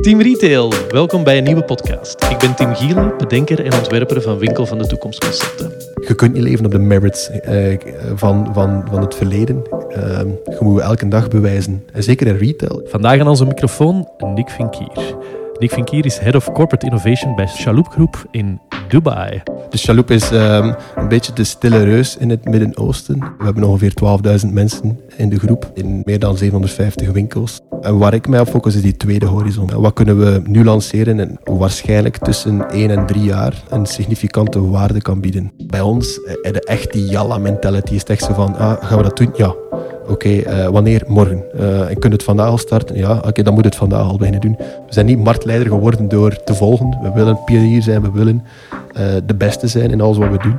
Team Retail, welkom bij een nieuwe podcast. Ik ben Tim Gielen, bedenker en ontwerper van Winkel van de Toekomstconcepten. Je kunt niet leven op de merits van het verleden. Je moet elke dag bewijzen, en zeker in retail. Vandaag aan onze microfoon Nick Vinckier. Nick Vinckier is Head of Corporate Innovation bij Chalhoub Groep in Dubai. De Chalhoub is een beetje de stille reus in het Midden-Oosten. We hebben ongeveer 12.000 mensen in de groep, in meer dan 750 winkels. En waar ik mij op focus is die tweede horizon. Wat kunnen we nu lanceren en waarschijnlijk tussen 1 en 3 jaar een significante waarde kan bieden. Bij ons is echt die Yalla-mentality. Is het echt zo van, gaan we dat doen? Ja. Oké, wanneer? Morgen. En kunnen we het vandaag al starten? Ja, oké, dan moet het vandaag al beginnen doen. We zijn niet marktleider geworden door te volgen. We willen pionier zijn, we willen de beste zijn in alles wat we doen.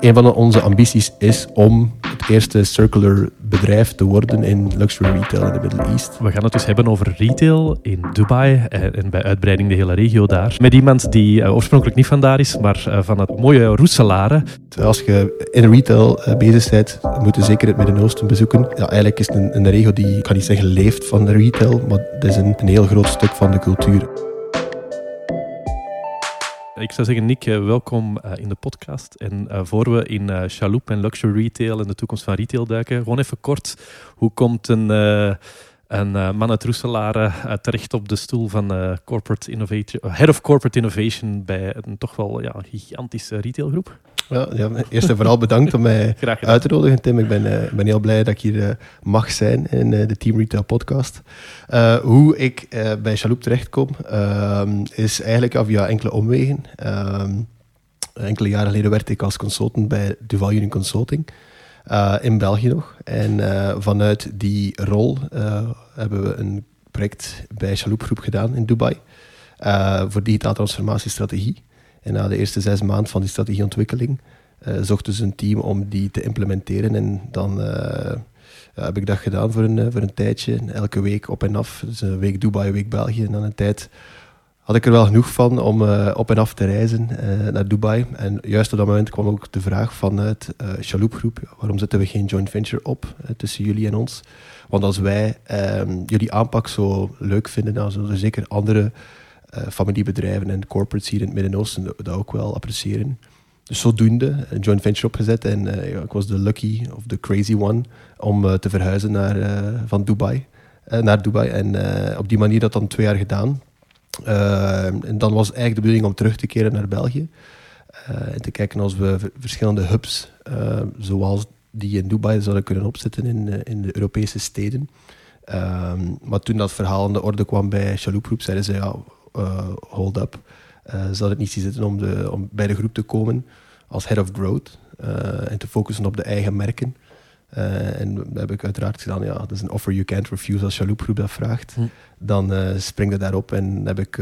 Een van onze ambities is om het eerste circular bedrijf te worden in luxury retail in de Middle East. We gaan het dus hebben over retail in Dubai en bij uitbreiding de hele regio daar. Met iemand die oorspronkelijk niet van daar is, maar van het mooie Roeselare. Als je in retail bezig bent, moet je zeker het Midden-Oosten bezoeken. Ja, eigenlijk is het een regio die, ik kan niet zeggen leeft van de retail, maar het is een heel groot stuk van de cultuur. Ik zou zeggen, Nick, welkom in de podcast. En voor we in Chalhoub en luxury retail en de toekomst van retail duiken, gewoon even kort, hoe komt een man uit Roeselare terecht op de stoel van Head of Corporate Innovation bij een toch wel gigantische retailgroep? Ja, eerst en vooral bedankt om mij uit te nodigen, Tim. Ik ben heel blij dat ik hier mag zijn in de Team Retail podcast. Hoe ik bij Chalhoub terechtkom, is eigenlijk via enkele omwegen. Enkele jaren geleden werkte ik als consultant bij Duval Union Consulting. In België nog. En vanuit die rol hebben we een project bij Chalhoub Groep gedaan in Dubai. Voor digitale transformatiestrategie. En na de eerste 6 maanden van die strategieontwikkeling zochten ze een team om die te implementeren. En dan heb ik dat gedaan voor een tijdje. Elke week op en af. Dus een week Dubai, een week België. En aan een tijd had ik er wel genoeg van om op en af te reizen naar Dubai. En juist op dat moment kwam ook de vraag vanuit Chalhoub Groep. Waarom zetten we geen joint venture op tussen jullie en ons? Want als wij jullie aanpak zo leuk vinden, dan zullen er zeker andere familiebedrijven en corporates hier in het Midden-Oosten dat ook wel appreciëren. Dus zodoende, een joint venture opgezet en ik was de lucky of the crazy one om te verhuizen naar Dubai. En op die manier dat dan 2 jaar gedaan. En dan was eigenlijk de bedoeling om terug te keren naar België en te kijken als we verschillende hubs, zoals die in Dubai, zouden kunnen opzetten in de Europese steden. Maar toen dat verhaal aan de orde kwam bij Chalhoub Groep, zeiden ze, hold up. Ze hadden niet zien zitten om bij de groep te komen als head of growth en te focussen op de eigen merken. En dat heb ik uiteraard gedaan. Ja, dat is een offer you can't refuse als Chalhoub Groep dat vraagt. Dan springt het daarop en heb ik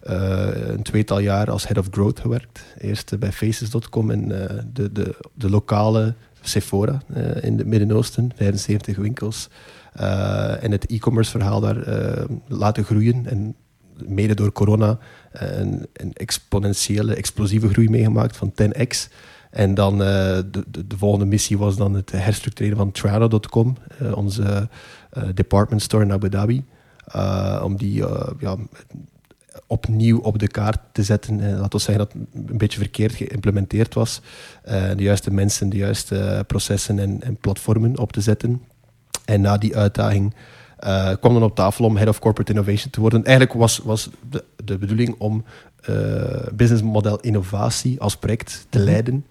een 2-tal jaar als head of growth gewerkt. Eerst bij Faces.com en de lokale Sephora in het Midden-Oosten, 75 winkels. En het e-commerce verhaal daar laten groeien. En mede door corona een explosieve groei meegemaakt van 10x. En dan de volgende missie was dan het herstructureren van Trano.com, onze department store in Abu Dhabi. Om die opnieuw op de kaart te zetten. Laten we zeggen dat het een beetje verkeerd geïmplementeerd was. De juiste mensen, de juiste processen en platformen op te zetten. En na die uitdaging kwam dan op tafel om Head of Corporate Innovation te worden. Eigenlijk was de bedoeling om businessmodel innovatie als project te leiden.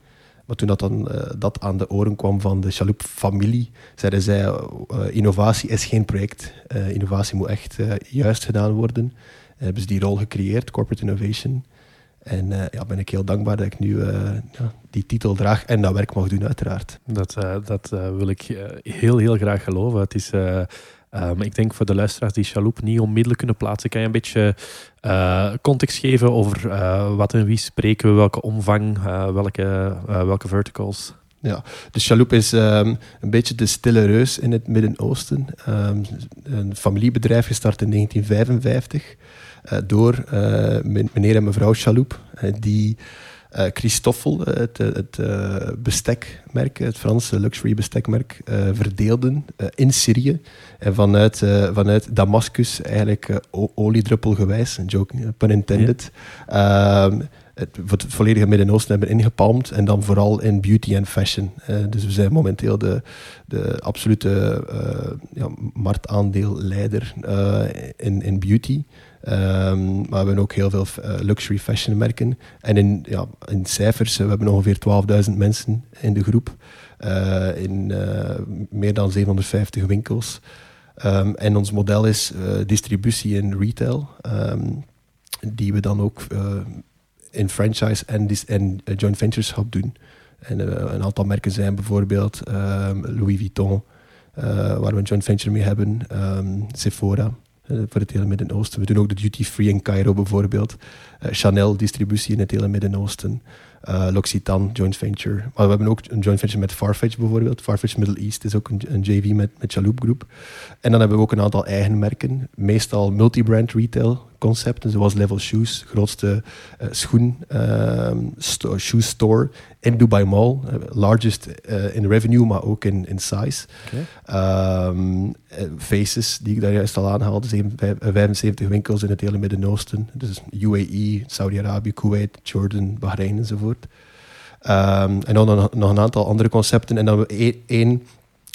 Maar toen dat aan de oren kwam van de Chalhoub-familie, zeiden zij, innovatie is geen project. Innovatie moet echt juist gedaan worden. Hebben ze die rol gecreëerd, Corporate Innovation. En ben ik heel dankbaar dat ik nu die titel draag en dat werk mag doen, uiteraard. Dat wil ik heel, heel graag geloven. Het is, ik denk voor de luisteraars die Chalhoub niet onmiddellijk kunnen plaatsen, kan je een beetje context geven over wat en wie spreken we, welke omvang, welke verticals? Ja, de Chalhoub is een beetje de stille reus in het Midden-Oosten. Een familiebedrijf gestart in 1955 door meneer en mevrouw Chalhoub, die Christoffel, het bestekmerk, het Franse luxury bestekmerk, verdeelden in Syrië. En vanuit Damascus eigenlijk oliedruppelgewijs, een joke, pun intended, ja. Het volledige Midden-Oosten hebben ingepalmd en dan vooral in beauty en fashion. Dus we zijn momenteel de absolute marktaandeelleider in beauty. Maar we hebben ook heel veel luxury fashion merken. En in cijfers, we hebben ongeveer 12.000 mensen in de groep. In meer dan 750 winkels. En ons model is distributie in retail. Die we dan ook in franchise en joint ventures hub doen. En een aantal merken zijn bijvoorbeeld Louis Vuitton, waar we een joint venture mee hebben. Sephora. Voor het hele Midden-Oosten. We doen ook de duty free in Cairo bijvoorbeeld. Chanel distributie in het hele Midden-Oosten. L'Occitane joint venture. Maar we hebben ook een joint venture met Farfetch bijvoorbeeld. Farfetch Middle East is ook een JV met Chalhoub Groep. En dan hebben we ook een aantal eigen merken. Meestal multi-brand retail concepten zoals Level Shoes, grootste shoe store in Dubai Mall. Largest in revenue, maar ook in size. Okay. Faces, die ik daar juist al aanhaalde, 75 winkels in het hele Midden-Oosten. Dus UAE, Saudi-Arabië, Kuwait, Jordan, Bahrein enzovoort. En dan nog een aantal andere concepten. En dan hebben we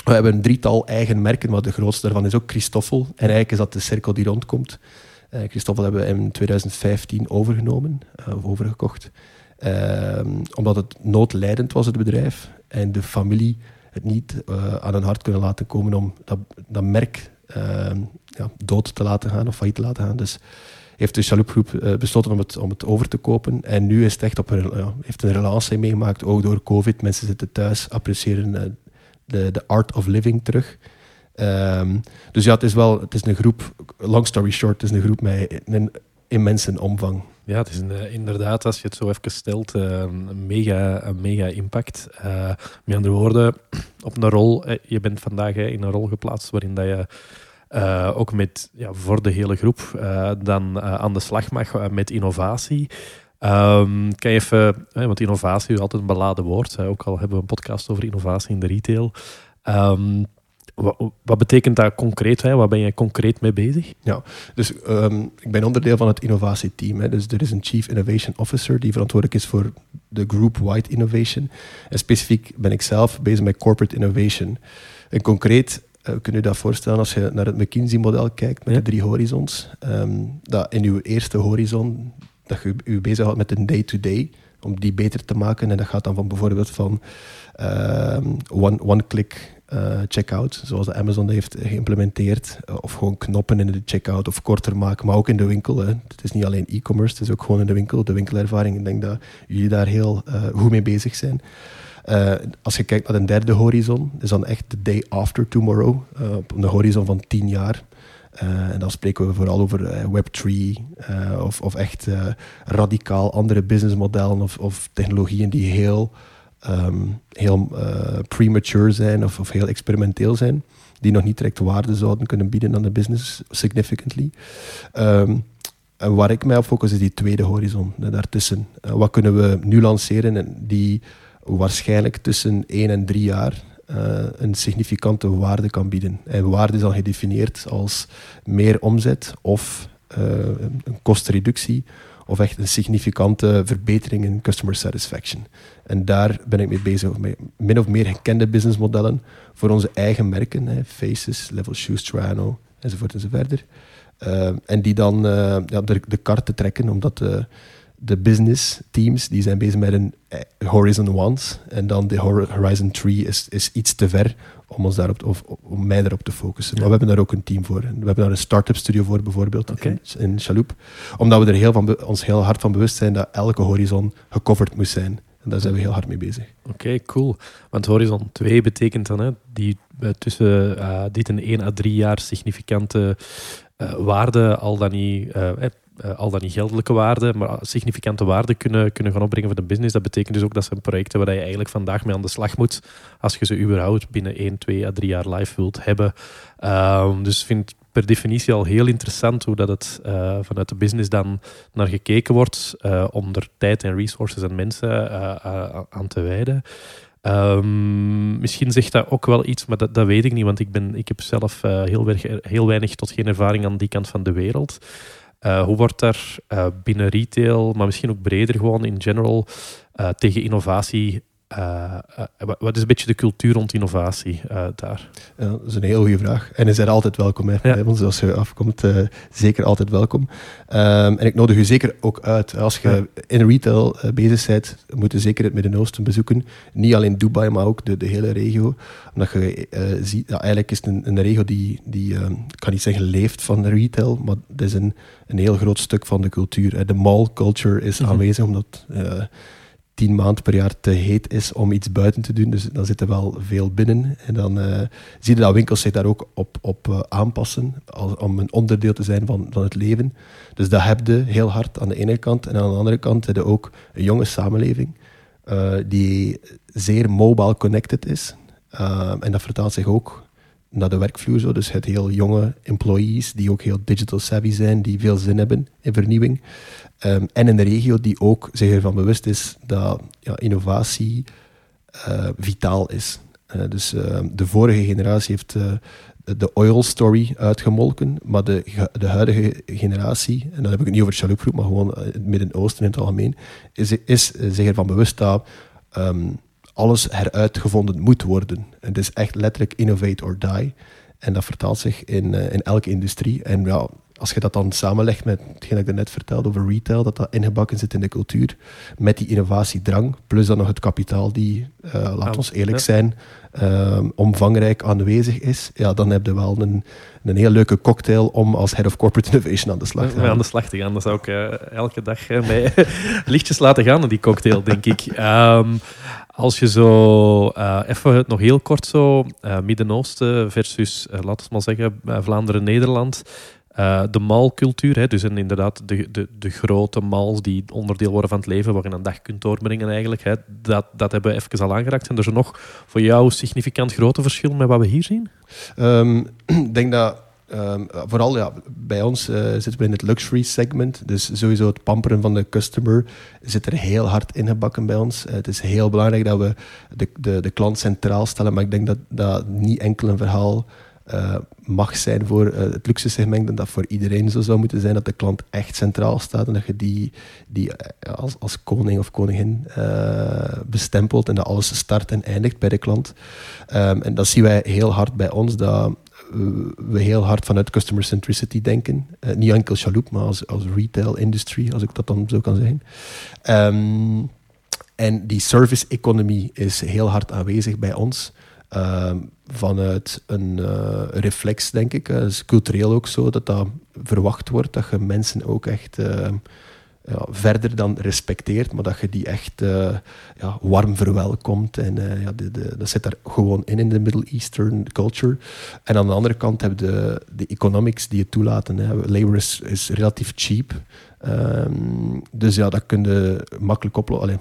we hebben een drietal eigen merken, maar de grootste daarvan is ook Christoffel. En eigenlijk is dat de cirkel die rondkomt. Christoffel hebben we in 2015 overgekocht. Omdat het noodlijdend was, het bedrijf. En de familie het niet aan hun hart kunnen laten komen om dat merk dood te laten gaan of failliet te laten gaan. Dus heeft de Chalhoub Groep besloten om het over te kopen. En nu is het echt heeft een relance meegemaakt, ook door COVID. Mensen zitten thuis, appreciëren de art of living terug. Dus ja, het is een groep, long story short, het is een groep met een immense omvang. Ja, het is inderdaad, als je het zo even stelt, een mega impact. Met andere woorden, op een rol, je bent vandaag in een rol geplaatst waarin dat je ook met, voor de hele groep dan aan de slag mag met innovatie. Kan je even, want innovatie is altijd een beladen woord, ook al hebben we een podcast over innovatie in de retail. Wat betekent dat concreet? Waar ben jij concreet mee bezig? Ja, dus ik ben onderdeel van het innovatieteam. Dus er is een Chief Innovation Officer die verantwoordelijk is voor de group-wide innovation. En specifiek ben ik zelf bezig met corporate innovation. En concreet kun je dat voorstellen als je naar het McKinsey-model kijkt met de 3 horizons. Dat in uw eerste horizon, dat je je bezighoudt met een day-to-day, om die beter te maken. En dat gaat dan van bijvoorbeeld van one-click... checkout, zoals de Amazon heeft geïmplementeerd. Of gewoon knoppen in de checkout of korter maken, maar ook in de winkel. Het is niet alleen e-commerce, het is ook gewoon in de winkel. De winkelervaring, ik denk dat jullie daar heel goed mee bezig zijn. Als je kijkt naar een derde horizon, is dan echt de day after tomorrow. Op een horizon van 10 jaar. En dan spreken we vooral over Web3 of echt radicaal andere businessmodellen of technologieën die heel premature zijn of heel experimenteel zijn, die nog niet direct waarde zouden kunnen bieden aan de business significantly. En waar ik mij op focus is die tweede horizon daartussen. Wat kunnen we nu lanceren en die waarschijnlijk tussen 1 en 3 jaar een significante waarde kan bieden. En waarde is al gedefinieerd als meer omzet of een kostenreductie of echt een significante verbetering in customer satisfaction. En daar ben ik mee bezig, met min of meer gekende businessmodellen voor onze eigen merken, Faces, Level Shoes, Trano, enzovoort enzovoort. En die dan de kar te trekken, omdat de business teams, die zijn bezig met een Horizon 1, en dan de Horizon 3 is iets te ver om ons daarop om mij daarop te focussen. Ja. Maar we hebben daar ook een team voor. We hebben daar een start-up studio voor bijvoorbeeld, okay, in Chalhoub. Omdat we er ons heel hard van bewust zijn dat elke horizon gecoverd moest zijn. En daar zijn we heel hard mee bezig. Oké, cool. Want horizon 2 betekent dan die tussen dit en 1 à 3 jaar significante waarde, al dan niet geldelijke waarde, maar significante waarde kunnen gaan opbrengen voor de business. Dat betekent dus ook dat zijn projecten waar je eigenlijk vandaag mee aan de slag moet, als je ze überhaupt binnen 1, 2 à 3 jaar live wilt hebben. Dus ik vind per definitie al heel interessant hoe dat het vanuit de business dan naar gekeken wordt om er tijd en resources en mensen aan te wijden. Misschien zegt dat ook wel iets, maar dat weet ik niet, want ik heb zelf heel weinig tot geen ervaring aan die kant van de wereld. Hoe wordt daar binnen retail, maar misschien ook breder gewoon in general, tegen innovatie... Wat is een beetje de cultuur rond innovatie daar? Dat is een heel goede vraag. En je bent altijd welkom bij ons. Als je afkomt, zeker altijd welkom. En ik nodig u zeker ook uit. Als je in retail bezig bent, moet je zeker het Midden-Oosten bezoeken. Niet alleen Dubai, maar ook de hele regio. Omdat je ziet, ja, eigenlijk is het een regio die ik kan niet zeggen leeft van de retail, maar het is een heel groot stuk van de cultuur. De mall culture is aanwezig, omdat... 10 maanden per jaar te heet is om iets buiten te doen. Dus dan zit er wel veel binnen. En dan zie je dat winkels zich daar ook op aanpassen. Om een onderdeel te zijn van het leven. Dus dat heb je heel hard aan de ene kant. En aan de andere kant heb je ook een jonge samenleving. Die zeer mobile connected is. En dat vertaalt zich ook naar de werkvloer. Zo. Dus het heel jonge employees die ook heel digital savvy zijn. Die veel zin hebben in vernieuwing. En in de regio die ook zich ervan bewust is dat innovatie vitaal is. Dus de vorige generatie heeft de oil story uitgemolken, maar de huidige generatie, en dan heb ik het niet over Chalhoub Groep, maar gewoon het Midden-Oosten in het algemeen, is zich ervan bewust dat alles heruitgevonden moet worden. Het is echt letterlijk innovate or die. En dat vertaalt zich in elke industrie. En ja... Als je dat dan samenlegt met hetgeen ik daarnet vertelde over retail, dat dat ingebakken zit in de cultuur, met die innovatiedrang, plus dan nog het kapitaal die, laat ons eerlijk zijn, omvangrijk aanwezig is, ja, dan heb je wel een heel leuke cocktail om als head of corporate innovation aan de slag te gaan. Dan zou ik elke dag mij lichtjes laten gaan in die cocktail, denk ik. Als je zo even nog heel kort zo, Midden-Oosten versus, laten we maar zeggen, Vlaanderen-Nederland, de malcultuur, hè, dus inderdaad de grote malls die onderdeel worden van het leven, waar je een dag kunt doorbrengen eigenlijk, hè, dat hebben we even al aangeraakt. Zijn er zo nog voor jou significant grote verschillen met wat we hier zien? Ik denk dat vooral bij ons zitten we in het luxury segment, dus sowieso het pamperen van de customer zit er heel hard ingebakken bij ons. Het is heel belangrijk dat we de klant centraal stellen, maar ik denk dat niet enkel een verhaal mag zijn voor het luxe segment, en dat voor iedereen zo zou moeten zijn, dat de klant echt centraal staat en dat je die als koning of koningin bestempelt en dat alles start en eindigt bij de klant. En dat zien wij heel hard bij ons, dat we heel hard vanuit customer centricity denken. Niet enkel Chalhoub, maar als retail industry, als ik dat dan zo kan zeggen. En die service-economie is heel hard aanwezig bij ons. Vanuit een reflex, denk ik. Het is cultureel ook zo dat verwacht wordt, dat je mensen ook echt verder dan respecteert, maar dat je die echt warm verwelkomt. En dat zit daar gewoon in de Middle Eastern culture. En aan de andere kant heb je de economics die het toelaten. Hè. Labor is relatief cheap. Dus ja, dat kun je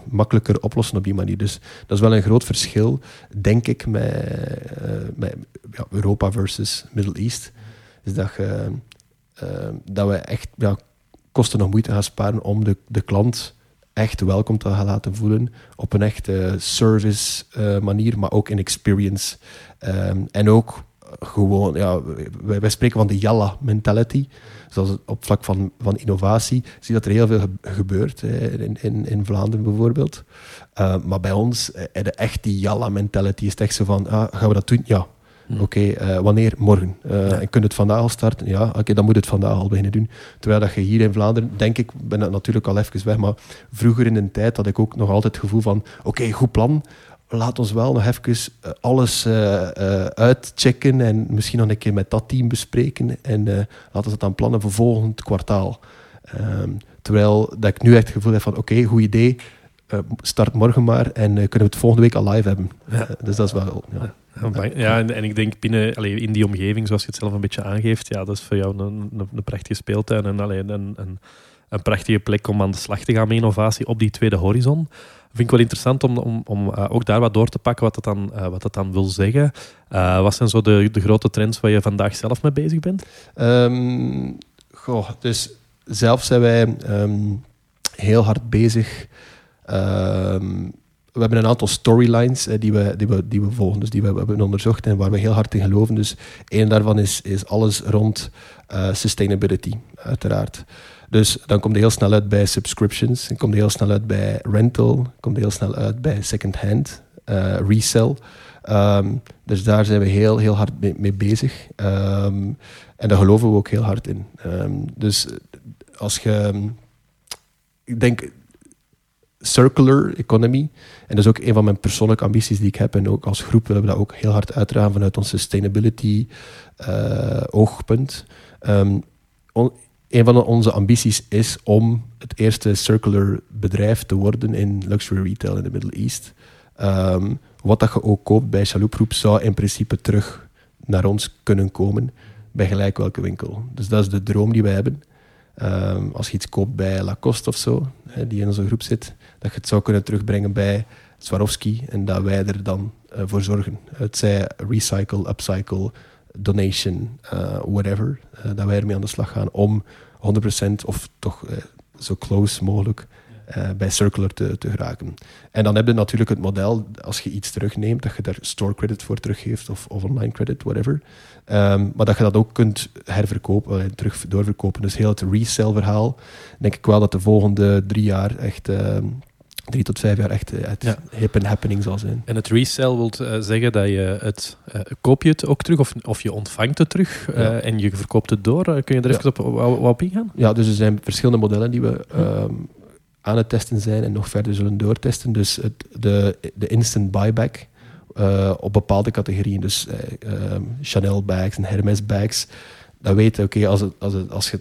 makkelijker oplossen op die manier. Dus dat is wel een groot verschil, denk ik, met Europa versus Middle East. Is dat we echt kosten nog moeite gaan sparen om de klant echt welkom te gaan laten voelen op een echte service manier, maar ook in experience. En ook gewoon, wij spreken van de Yalla mentality. Zoals op vlak van innovatie zie je dat er heel veel gebeurt, hè, in Vlaanderen bijvoorbeeld. Maar bij ons, echt die Yalla mentality is echt zo van, gaan we dat doen? Ja. Oké, wanneer? Morgen. En kun je het vandaag al starten? Ja, oké, dan moet het vandaag al beginnen doen. Terwijl dat je hier in Vlaanderen, denk ik, ben dat natuurlijk al even weg, maar vroeger in de tijd had ik ook nog altijd het gevoel van, oké, goed plan. Laat ons wel nog even alles uitchecken en misschien nog een keer met dat team bespreken. En laten we dat dan plannen voor volgend kwartaal. Terwijl dat ik nu echt het gevoel heb van oké, goed idee, start morgen maar en kunnen we het volgende week al live hebben. Dus dat is wel... Ja. Ja, en ik denk in die omgeving, zoals je het zelf een beetje aangeeft, ja, dat is voor jou een prachtige speeltuin en een prachtige plek om aan de slag te gaan met innovatie op die tweede horizon. vind ik wel interessant om ook daar wat door te pakken wat dat dan wil zeggen. Wat zijn zo de grote trends waar je vandaag zelf mee bezig bent? Dus zelf zijn wij heel hard bezig. We hebben een aantal storylines die we volgen, dus die we hebben onderzocht en waar we heel hard in geloven. Dus één daarvan is alles rond sustainability, uiteraard. Dus dan komt het heel snel uit bij subscriptions, dan komt het heel snel uit bij rental, dan komt het heel snel uit bij second-hand, resell. Dus daar zijn we heel, heel hard mee bezig. En daar geloven we ook heel hard in. Dus als je... Ik denk... circular economy. En dat is ook een van mijn persoonlijke ambities die ik heb. En ook als groep willen we dat ook heel hard uitdragen vanuit ons sustainability oogpunt. Een van onze ambities is om het eerste circular bedrijf te worden in luxury retail in de Middle East. Wat dat je ook koopt bij Chalhoub Groep zou in principe terug naar ons kunnen komen bij gelijk welke winkel. Dus dat is de droom die wij hebben. Als je iets koopt bij Lacoste of zo, die in onze groep zit, dat je het zou kunnen terugbrengen bij Swarovski en dat wij er dan voor zorgen. Het zij recycle, upcycle, donation, whatever, dat wij ermee aan de slag gaan om 100% of toch zo close mogelijk bij circular te geraken. En dan heb je natuurlijk het model, als je iets terugneemt, dat je daar store credit voor teruggeeft of online credit, whatever. Maar dat je dat ook kunt herverkopen, terug doorverkopen. Dus heel het resell verhaal, denk ik wel dat de volgende 3 jaar echt... 3 tot 5 jaar echt hip en happening zal zijn. En het resell wil zeggen dat je het... koop je het ook terug of je ontvangt het terug en je verkoopt het door? Kun je er even op ingaan? Ja, dus er zijn verschillende modellen die we... aan het testen zijn en nog verder zullen doortesten. Dus de instant buyback op bepaalde categorieën. Dus Chanel bags en Hermes bags. Dan weet je, oké, als je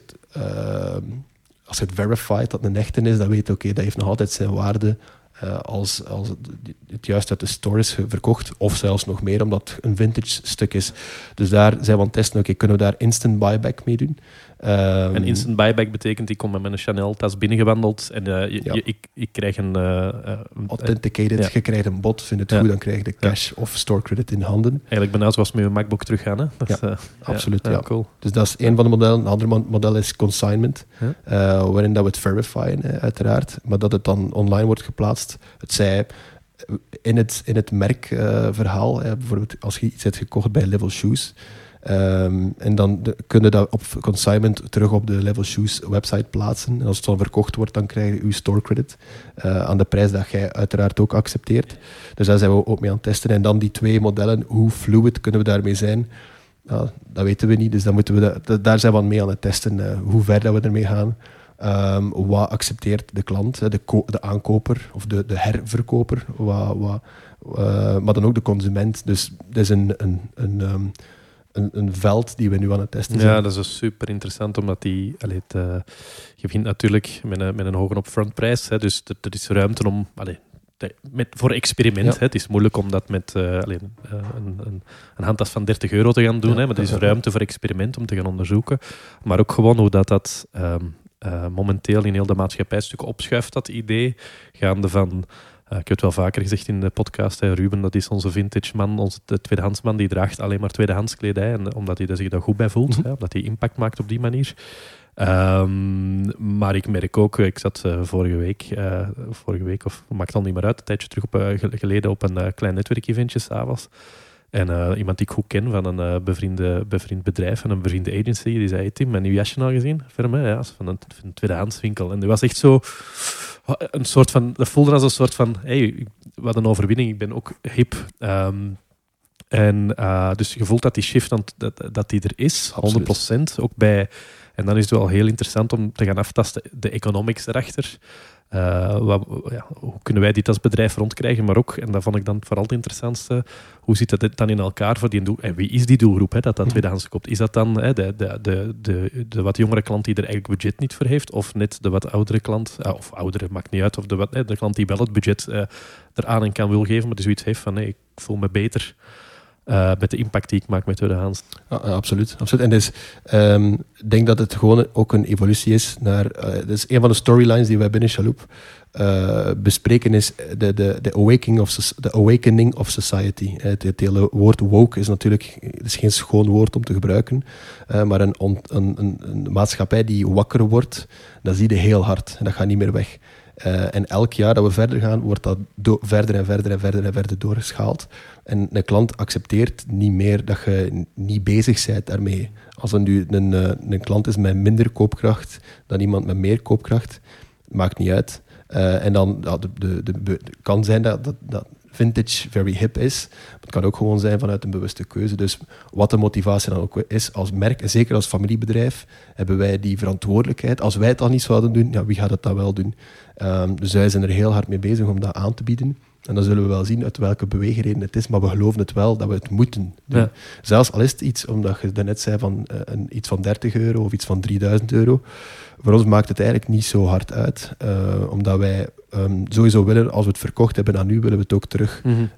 het verified dat het een echte is, dan weet je, oké, dat heeft nog altijd zijn waarde als het juist uit de store is verkocht. Of zelfs nog meer, omdat het een vintage stuk is. Dus daar zijn we aan het testen, oké, kunnen we daar instant buyback mee doen? Een instant buyback betekent, ik kom met mijn Chanel-tas binnengewandeld en ik krijg een... authenticated, je krijgt een bod, vind het goed, dan krijg je de cash of store credit in handen. Eigenlijk bijna zoals met je MacBook teruggaan. Hè? Dat absoluut. Ja. Cool. Dus dat is één van de modellen. Een ander model is consignment, waarin dat we het verifyen, uiteraard, maar dat het dan online wordt geplaatst. Het zij... In het merkverhaal, bijvoorbeeld als je iets hebt gekocht bij Level Shoes, en dan kunnen dat op consignment terug op de Level Shoes website plaatsen. En als het dan verkocht wordt, dan krijg je uw store credit aan de prijs dat jij uiteraard ook accepteert. Dus daar zijn we ook mee aan het testen. En dan die 2 modellen, hoe fluid kunnen we daarmee zijn? Nou, dat weten we niet, dus dan moeten we daar zijn we mee aan het testen, hoe ver dat we ermee gaan. Wat accepteert de klant, de aankoper of de herverkoper, maar dan ook de consument. Dus dat is een veld die we nu aan het testen zijn. Ja, dat is super interessant, omdat je begint natuurlijk met een hoge upfrontprijs, hè, dus er is ruimte om... voor experiment. Ja. Het is moeilijk om dat met een handtas van €30 te gaan doen, maar er is ruimte voor experiment om te gaan onderzoeken. Maar ook gewoon hoe dat momenteel in heel de maatschappij stuk opschuift, dat idee, gaande van, ik heb het wel vaker gezegd in de podcast, hè, Ruben, dat is onze vintage man, de tweedehandsman, die draagt alleen maar tweedehands kledij, en omdat hij zich daar goed bij voelt, mm-hmm. Omdat hij impact maakt op die manier. Maar ik merk ook, ik zat vorige week, of maakt al niet meer uit, een tijdje terug geleden op een klein netwerkeventje 's avonds. En iemand die ik goed ken van een bevriend bedrijf en een bevriende agency, die zei: hey Tim, mijn nieuw jasje al gezien? Firma, ja, van een tweedehandswinkel. En die was echt zo een soort van, dat voelde als een soort van: hey, wat een overwinning, ik ben ook hip. Dus je voelt dat die shift dat die er is, absoluut. 100%. Ook bij, en dan is het wel heel interessant om te gaan aftasten, de economics erachter. Hoe kunnen wij dit als bedrijf rondkrijgen, maar ook, en dat vond ik dan vooral het interessantste, hoe zit dat dan in elkaar voor die doelgroep? En wie is die doelgroep, hè, dat tweedehands koopt? Is dat dan de wat jongere klant die er eigenlijk budget niet voor heeft, of net de wat oudere klant, of oudere, maakt niet uit, of de klant die wel het budget eraan en kan wil geven, maar die zoiets heeft van, nee, ik voel me beter met de impact die ik maak met Tweedehands. Absoluut, absoluut. En dus, ik denk dat het gewoon ook een evolutie is naar... dat is een van de storylines die wij binnen Chalhoub bespreken, is de awakening of society. Het hele woord woke is natuurlijk, het is geen schoon woord om te gebruiken, maar een maatschappij die wakker wordt, dat zie je heel hard en dat gaat niet meer weg. En elk jaar dat we verder gaan, wordt dat verder en verder doorgeschaald. En de klant accepteert niet meer dat je niet bezig bent daarmee. Als er nu een klant is met minder koopkracht dan iemand met meer koopkracht, maakt niet uit. En dan het kan zijn dat vintage very hip is. Maar het kan ook gewoon zijn vanuit een bewuste keuze. Dus wat de motivatie dan ook is als merk, en zeker als familiebedrijf, hebben wij die verantwoordelijkheid. Als wij het dan niet zouden doen, ja, wie gaat het dan wel doen? Dus wij zijn er heel hard mee bezig om dat aan te bieden. En dan zullen we wel zien uit welke beweegreden het is, maar we geloven het wel dat we het moeten doen. Ja. Zelfs al is het iets, omdat je daarnet zei van iets van €30 of iets van €3.000, voor ons maakt het eigenlijk niet zo hard uit. Omdat wij sowieso willen, als we het verkocht hebben aan u, willen we het ook terug. Mm-hmm.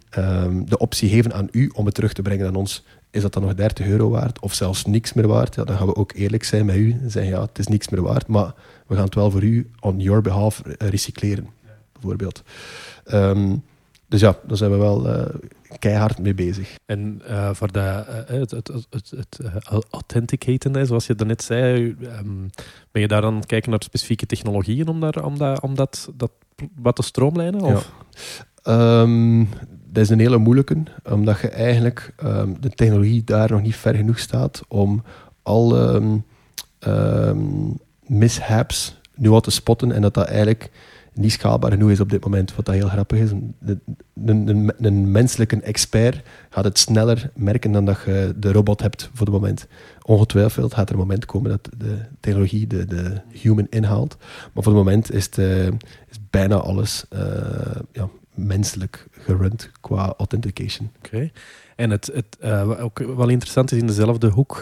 De optie geven aan u om het terug te brengen aan ons. Is dat dan nog €30 waard of zelfs niks meer waard? Ja, dan gaan we ook eerlijk zijn met u en zeggen, ja, het is niks meer waard, maar we gaan het wel voor u, on your behalf, recycleren, bijvoorbeeld. Dus ja, daar zijn we wel keihard mee bezig. En voor dat, het authenticaten, zoals je daarnet zei, ben je daar aan het kijken naar specifieke technologieën om dat wat te stroomlijnen? Of? Ja. Dat is een hele moeilijke, omdat je eigenlijk de technologie daar nog niet ver genoeg staat om alle mishaps nu al te spotten en dat eigenlijk niet schaalbaar genoeg is op dit moment, wat dat heel grappig is. Een menselijke expert gaat het sneller merken dan dat je de robot hebt voor het moment. Ongetwijfeld gaat er een moment komen dat de technologie de human inhaalt. Maar voor het moment is bijna alles menselijk gerund qua authentication. Okay. En wat ook wel interessant is in dezelfde hoek,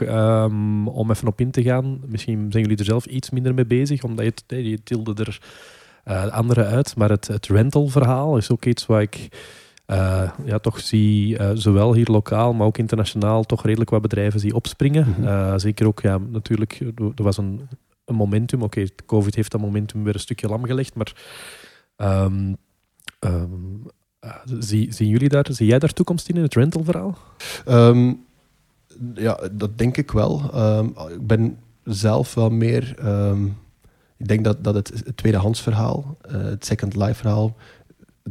om even op in te gaan, misschien zijn jullie er zelf iets minder mee bezig, omdat je tilde er andere uit, maar het rental-verhaal is ook iets waar ik toch zie, zowel hier lokaal, maar ook internationaal, toch redelijk wat bedrijven zie opspringen. Mm-hmm. Zeker ook, ja, natuurlijk, er was een momentum. Oké, COVID heeft dat momentum weer een stukje lam gelegd, maar zie jij daar toekomst in het rental-verhaal? Ja, dat denk ik wel. Ik ben zelf wel meer... Ik denk dat het tweedehands verhaal, het second life verhaal,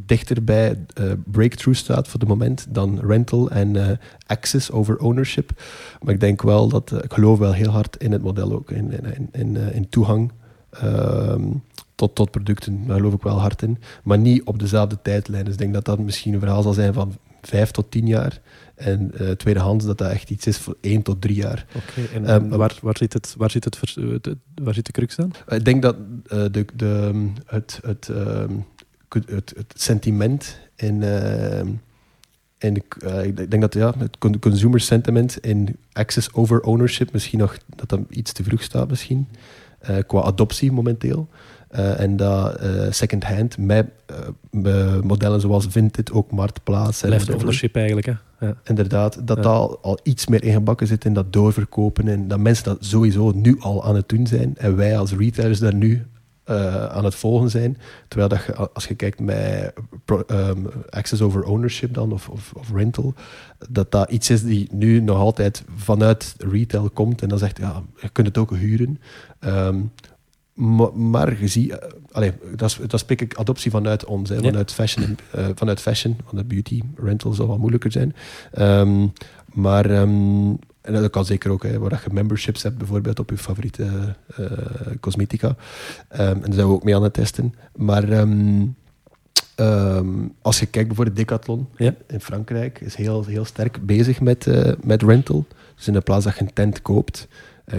dichter bij breakthrough staat voor het moment dan rental en access over ownership. Maar ik denk wel dat, ik geloof wel heel hard in het model ook, in toegang tot producten. Daar geloof ik wel hard in. Maar niet op dezelfde tijdlijn. Dus ik denk dat dat misschien een verhaal zal zijn van 5 tot 10 jaar. En tweedehands, dat echt iets is voor 1 tot 3 jaar. Oké, en waar zit de crux dan? Ik denk dat het sentiment ik denk dat het consumer sentiment in access over ownership misschien nog dat iets te vroeg staat misschien, qua adoptie momenteel. En dat second-hand met modellen zoals Vinted ook marktplaats. Left ownership eigenlijk, hè? Ja. Inderdaad, dat al iets meer ingebakken zit in dat doorverkopen en dat mensen dat sowieso nu al aan het doen zijn en wij als retailers daar nu aan het volgen zijn. Terwijl dat als je kijkt met access over ownership dan, of rental, dat iets is die nu nog altijd vanuit retail komt en dan zegt, ja, je kunt het ook huren. Maar je ziet, dat spreek ik adoptie vanuit ons, vanuit fashion, want de beauty rental zal wat moeilijker zijn. En dat kan zeker ook, waar je memberships hebt bijvoorbeeld op je favoriete cosmetica. En daar zijn we ook mee aan het testen. Maar als je kijkt bijvoorbeeld Decathlon in Frankrijk, is heel, heel sterk bezig met rental. Dus in de plaats dat je een tent koopt,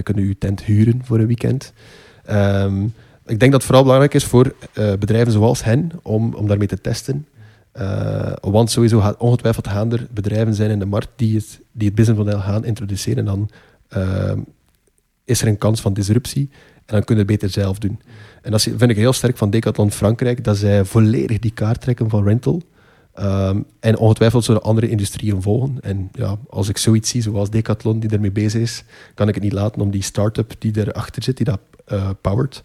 kun je tent huren voor een weekend. Ik denk dat het vooral belangrijk is voor bedrijven zoals hen om daarmee te testen. Want sowieso ongetwijfeld gaan er bedrijven zijn in de markt die het businessmodel gaan introduceren. En dan is er een kans van disruptie en dan kunnen we het beter zelf doen. En dat vind ik heel sterk van Decathlon Frankrijk, dat zij volledig die kaart trekken van rental. En ongetwijfeld zullen andere industrieën volgen. En ja, als ik zoiets zie, zoals Decathlon, die ermee bezig is, kan ik het niet laten om die start-up die erachter zit, die dat powert,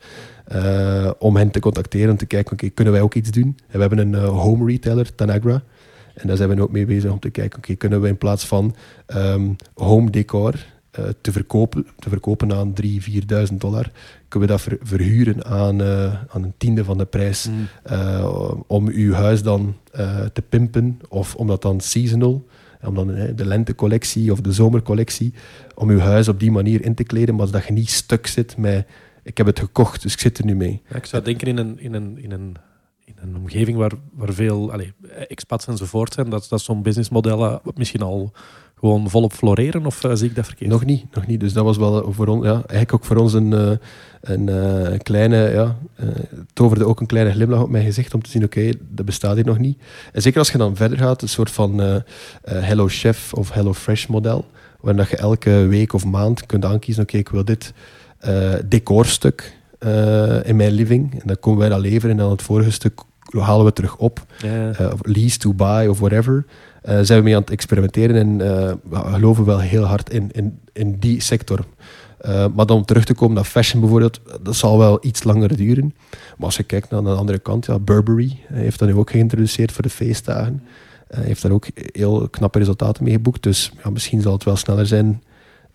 om hen te contacteren om te kijken, oké, kunnen wij ook iets doen? En we hebben een home retailer, Tanagra. En daar zijn we ook mee bezig om te kijken, oké, kunnen we in plaats van home decor te verkopen aan $3.000-4.000, kunnen we dat verhuren aan een tiende van de prijs om uw huis dan te pimpen, of om dat dan seasonal, om dan de lentecollectie of de zomercollectie, om uw huis op die manier in te kleden, maar dat je niet stuk zit met, ik heb het gekocht, dus ik zit er nu mee. Ja, ik zou denken in een omgeving waar veel expats enzovoort zijn, dat zo'n businessmodel misschien al gewoon volop floreren, of zie ik dat verkeerd? Nog niet. Dus dat was wel voor ons, eigenlijk ook voor ons een kleine, toverde ook een kleine glimlach op mijn gezicht om te zien, oké, dat bestaat hier nog niet. En zeker als je dan verder gaat, een soort van Hello Chef of Hello Fresh model, waarin dat je elke week of maand kunt aankiezen, oké, ik wil dit decorstuk in mijn living. En dan komen wij dat leveren en dan het vorige stuk halen we terug op. Yeah. Lease to buy of whatever. Zijn we mee aan het experimenteren en we geloven wel heel hard in die sector. Maar dan om terug te komen naar fashion bijvoorbeeld, dat zal wel iets langer duren. Maar als je kijkt naar de andere kant, Burberry heeft dat nu ook geïntroduceerd voor de feestdagen. Heeft daar ook heel knappe resultaten mee geboekt. Dus misschien zal het wel sneller zijn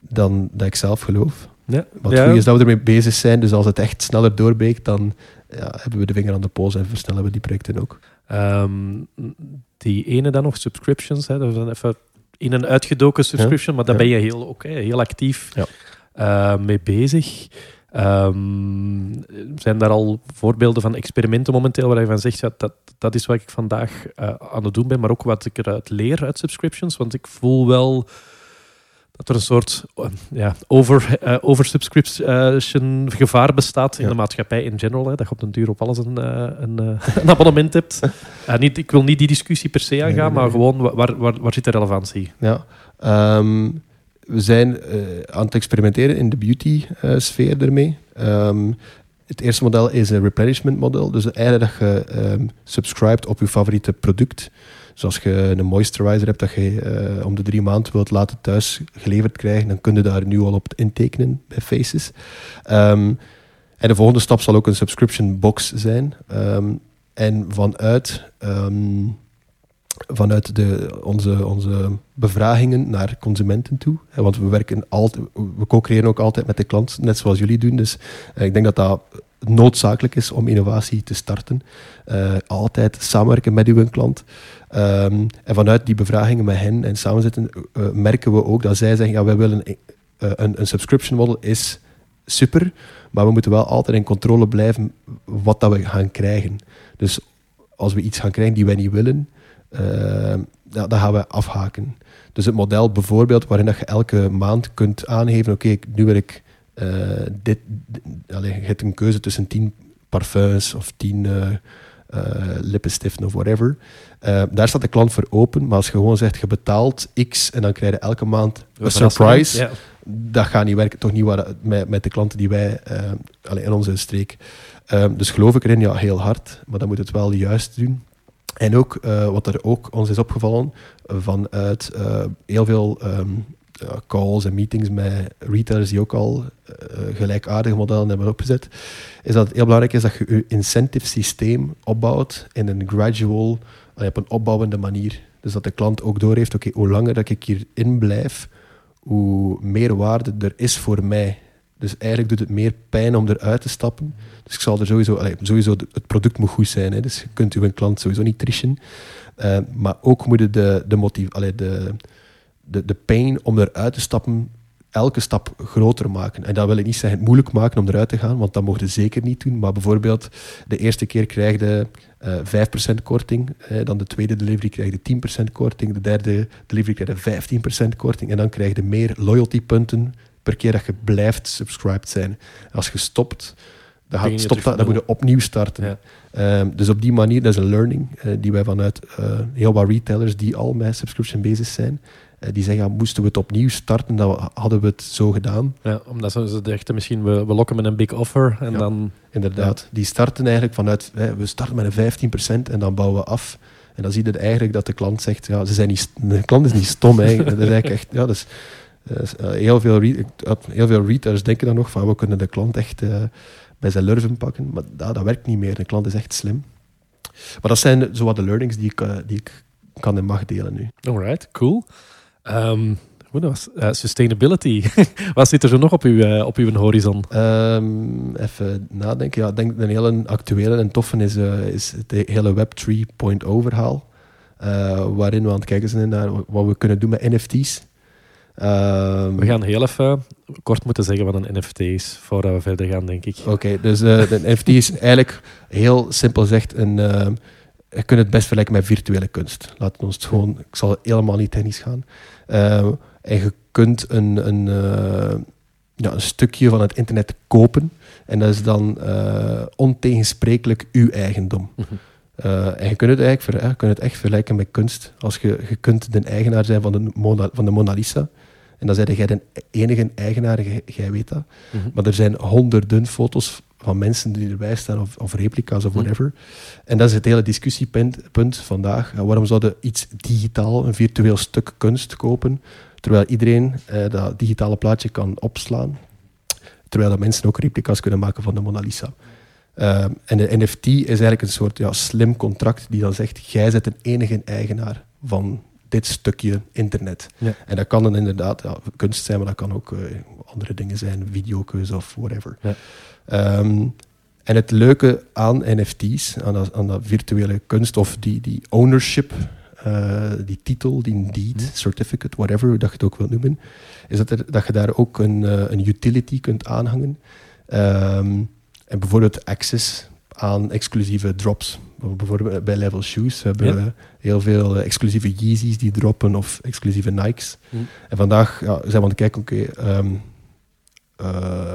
dan dat ik zelf geloof. Ja. Maar het goede is dat we ermee bezig zijn. Dus als het echt sneller doorbreekt, dan hebben we de vinger aan de pols en versnellen we die projecten ook. Die ene dan nog, subscriptions. Hè? Dat is dan even in- en uitgedoken subscription, maar daar ben je heel actief mee bezig. Zijn daar al voorbeelden van experimenten momenteel waar je van zegt, dat is wat ik vandaag aan het doen ben, maar ook wat ik eruit leer uit subscriptions? Want ik voel wel dat er een soort oversubscription gevaar bestaat in de maatschappij in general. Hè, dat je op den duur op alles een abonnement hebt. Ik wil niet die discussie per se aangaan, maar gewoon waar zit de relevantie? Ja, we zijn aan het experimenteren in de beauty-sfeer ermee. Het eerste model is een replenishment model. Dus eigenlijk dat je subscribt op je favoriete product. Dus als je een moisturizer hebt dat je om de 3 maanden wilt laten thuis geleverd krijgen, dan kun je daar nu al op intekenen bij Faces. En de volgende stap zal ook een subscription box zijn. En vanuit onze bevragingen naar consumenten toe. Want we co-creëren ook altijd met de klant, net zoals jullie doen. Dus ik denk dat dat noodzakelijk is om innovatie te starten. Altijd samenwerken met uw klant. En vanuit die bevragingen met hen en samenzitten merken we ook dat zij zeggen, wij willen een subscription model is super, maar we moeten wel altijd in controle blijven wat dat we gaan krijgen. Dus als we iets gaan krijgen die wij niet willen, dan gaan we afhaken. Dus het model bijvoorbeeld waarin dat je elke maand kunt aangeven, nu wil ik je hebt een keuze tussen 10 parfums of 10 lippenstiften of whatever. Daar staat de klant voor open, maar als je gewoon zegt, je betaalt x en dan krijg je elke maand een surprise, dat gaat niet werken, toch niet met de klanten die wij in onze streek. Dus geloof ik erin, heel hard, maar dan moet het wel juist doen. En ook, wat er ook ons is opgevallen, vanuit heel veel calls en meetings met retailers die ook al gelijkaardige modellen hebben opgezet, is dat het heel belangrijk is dat je je incentive systeem opbouwt in een gradual, op een opbouwende manier. Dus dat de klant ook doorheeft, hoe langer dat ik hierin blijf, hoe meer waarde er is voor mij. Dus eigenlijk doet het meer pijn om eruit te stappen. Dus ik zal er sowieso het product moet goed zijn. Hè. Dus je kunt uw klant sowieso niet trischen. Maar ook moet je de pijn om eruit te stappen, elke stap groter maken. En dat wil ik niet zeggen, het moeilijk maken om eruit te gaan, want dat mocht je zeker niet doen. Maar bijvoorbeeld, de eerste keer krijg je 5% korting, dan de tweede delivery krijg je 10% korting, de derde delivery krijg je 15% korting, en dan krijg je meer loyaltypunten per keer dat je blijft subscribed zijn. En als je stopt, dan moet je opnieuw starten. Ja. Dus op die manier, dat is een learning die wij vanuit heel wat retailers die al met subscription bezig zijn, die zeggen, moesten we het opnieuw starten, dan hadden we het zo gedaan. Ja, omdat ze dachten, misschien we lokken met een big offer. En dan, inderdaad, die starten eigenlijk vanuit, we starten met een 15% en dan bouwen we af. En dan zie je eigenlijk dat de klant zegt, ja, ze zijn niet, de klant is niet stom eigenlijk. Dat is eigenlijk echt, ja, dat is, heel veel retailers denken dan nog van, we kunnen de klant echt bij zijn lurven pakken. Maar dat werkt niet meer. De klant is echt slim. Maar dat zijn zowat de learnings die ik kan en mag delen nu. Alright, cool. Sustainability. Wat zit er zo nog op uw horizon? Even nadenken. Ja, ik denk dat een hele actuele en toffe is het hele Web 3.0 verhaal. Waarin we aan het kijken zijn naar wat we kunnen doen met NFT's. We gaan heel even kort moeten zeggen wat een NFT is, voordat we verder gaan, denk ik. Oké, dus een NFT is eigenlijk heel simpel gezegd een... je kunt het best vergelijken met virtuele kunst. Laten we ons het gewoon... Ik zal helemaal niet technisch gaan. En je kunt een stukje van het internet kopen. En dat is dan ontegensprekelijk uw eigendom. Mm-hmm. En je kunt het echt vergelijken met kunst. Als je kunt de eigenaar zijn van de Mona Lisa. En dan ben jij de enige eigenaar, jij weet dat. Mm-hmm. Maar er zijn honderden foto's van mensen die erbij staan, of replica's of whatever. Mm-hmm. En dat is het hele discussiepunt vandaag. Waarom zouden iets digitaal, een virtueel stuk kunst kopen, terwijl iedereen dat digitale plaatje kan opslaan, terwijl dat mensen ook replica's kunnen maken van de Mona Lisa. En de NFT is eigenlijk een soort slim contract die dan zegt, jij bent de enige eigenaar van dit stukje internet. Ja. En dat kan dan inderdaad kunst zijn, maar dat kan ook andere dingen zijn, videokeuze of whatever. Ja. En het leuke aan NFT's, aan dat virtuele kunst of die ownership, die titel, die deed, certificate, whatever, hoe dat je het ook wilt noemen, is dat je daar ook een utility kunt aanhangen. En bijvoorbeeld access aan exclusieve drops. Bijvoorbeeld bij Level Shoes hebben we heel veel exclusieve Yeezys die droppen of exclusieve Nikes. Mm. En vandaag zijn we aan het kijken, oké,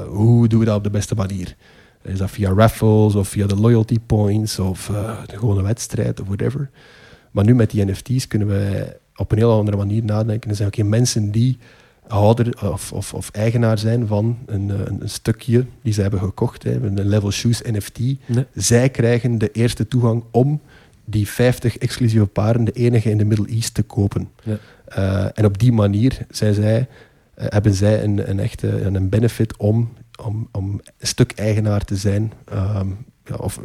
hoe doen we dat op de beste manier? Is dat via raffles of via de loyalty points of de gewone wedstrijd of whatever? Maar nu met die NFT's kunnen we op een heel andere manier nadenken. Er zijn ook mensen die houder of eigenaar zijn van een stukje die ze hebben gekocht, een Level Shoes NFT. Nee. Zij krijgen de eerste toegang om die 50 exclusieve paren, de enige in de Middle East, te kopen. Ja. En op die manier hebben zij een echte een benefit om een stuk eigenaar te zijn of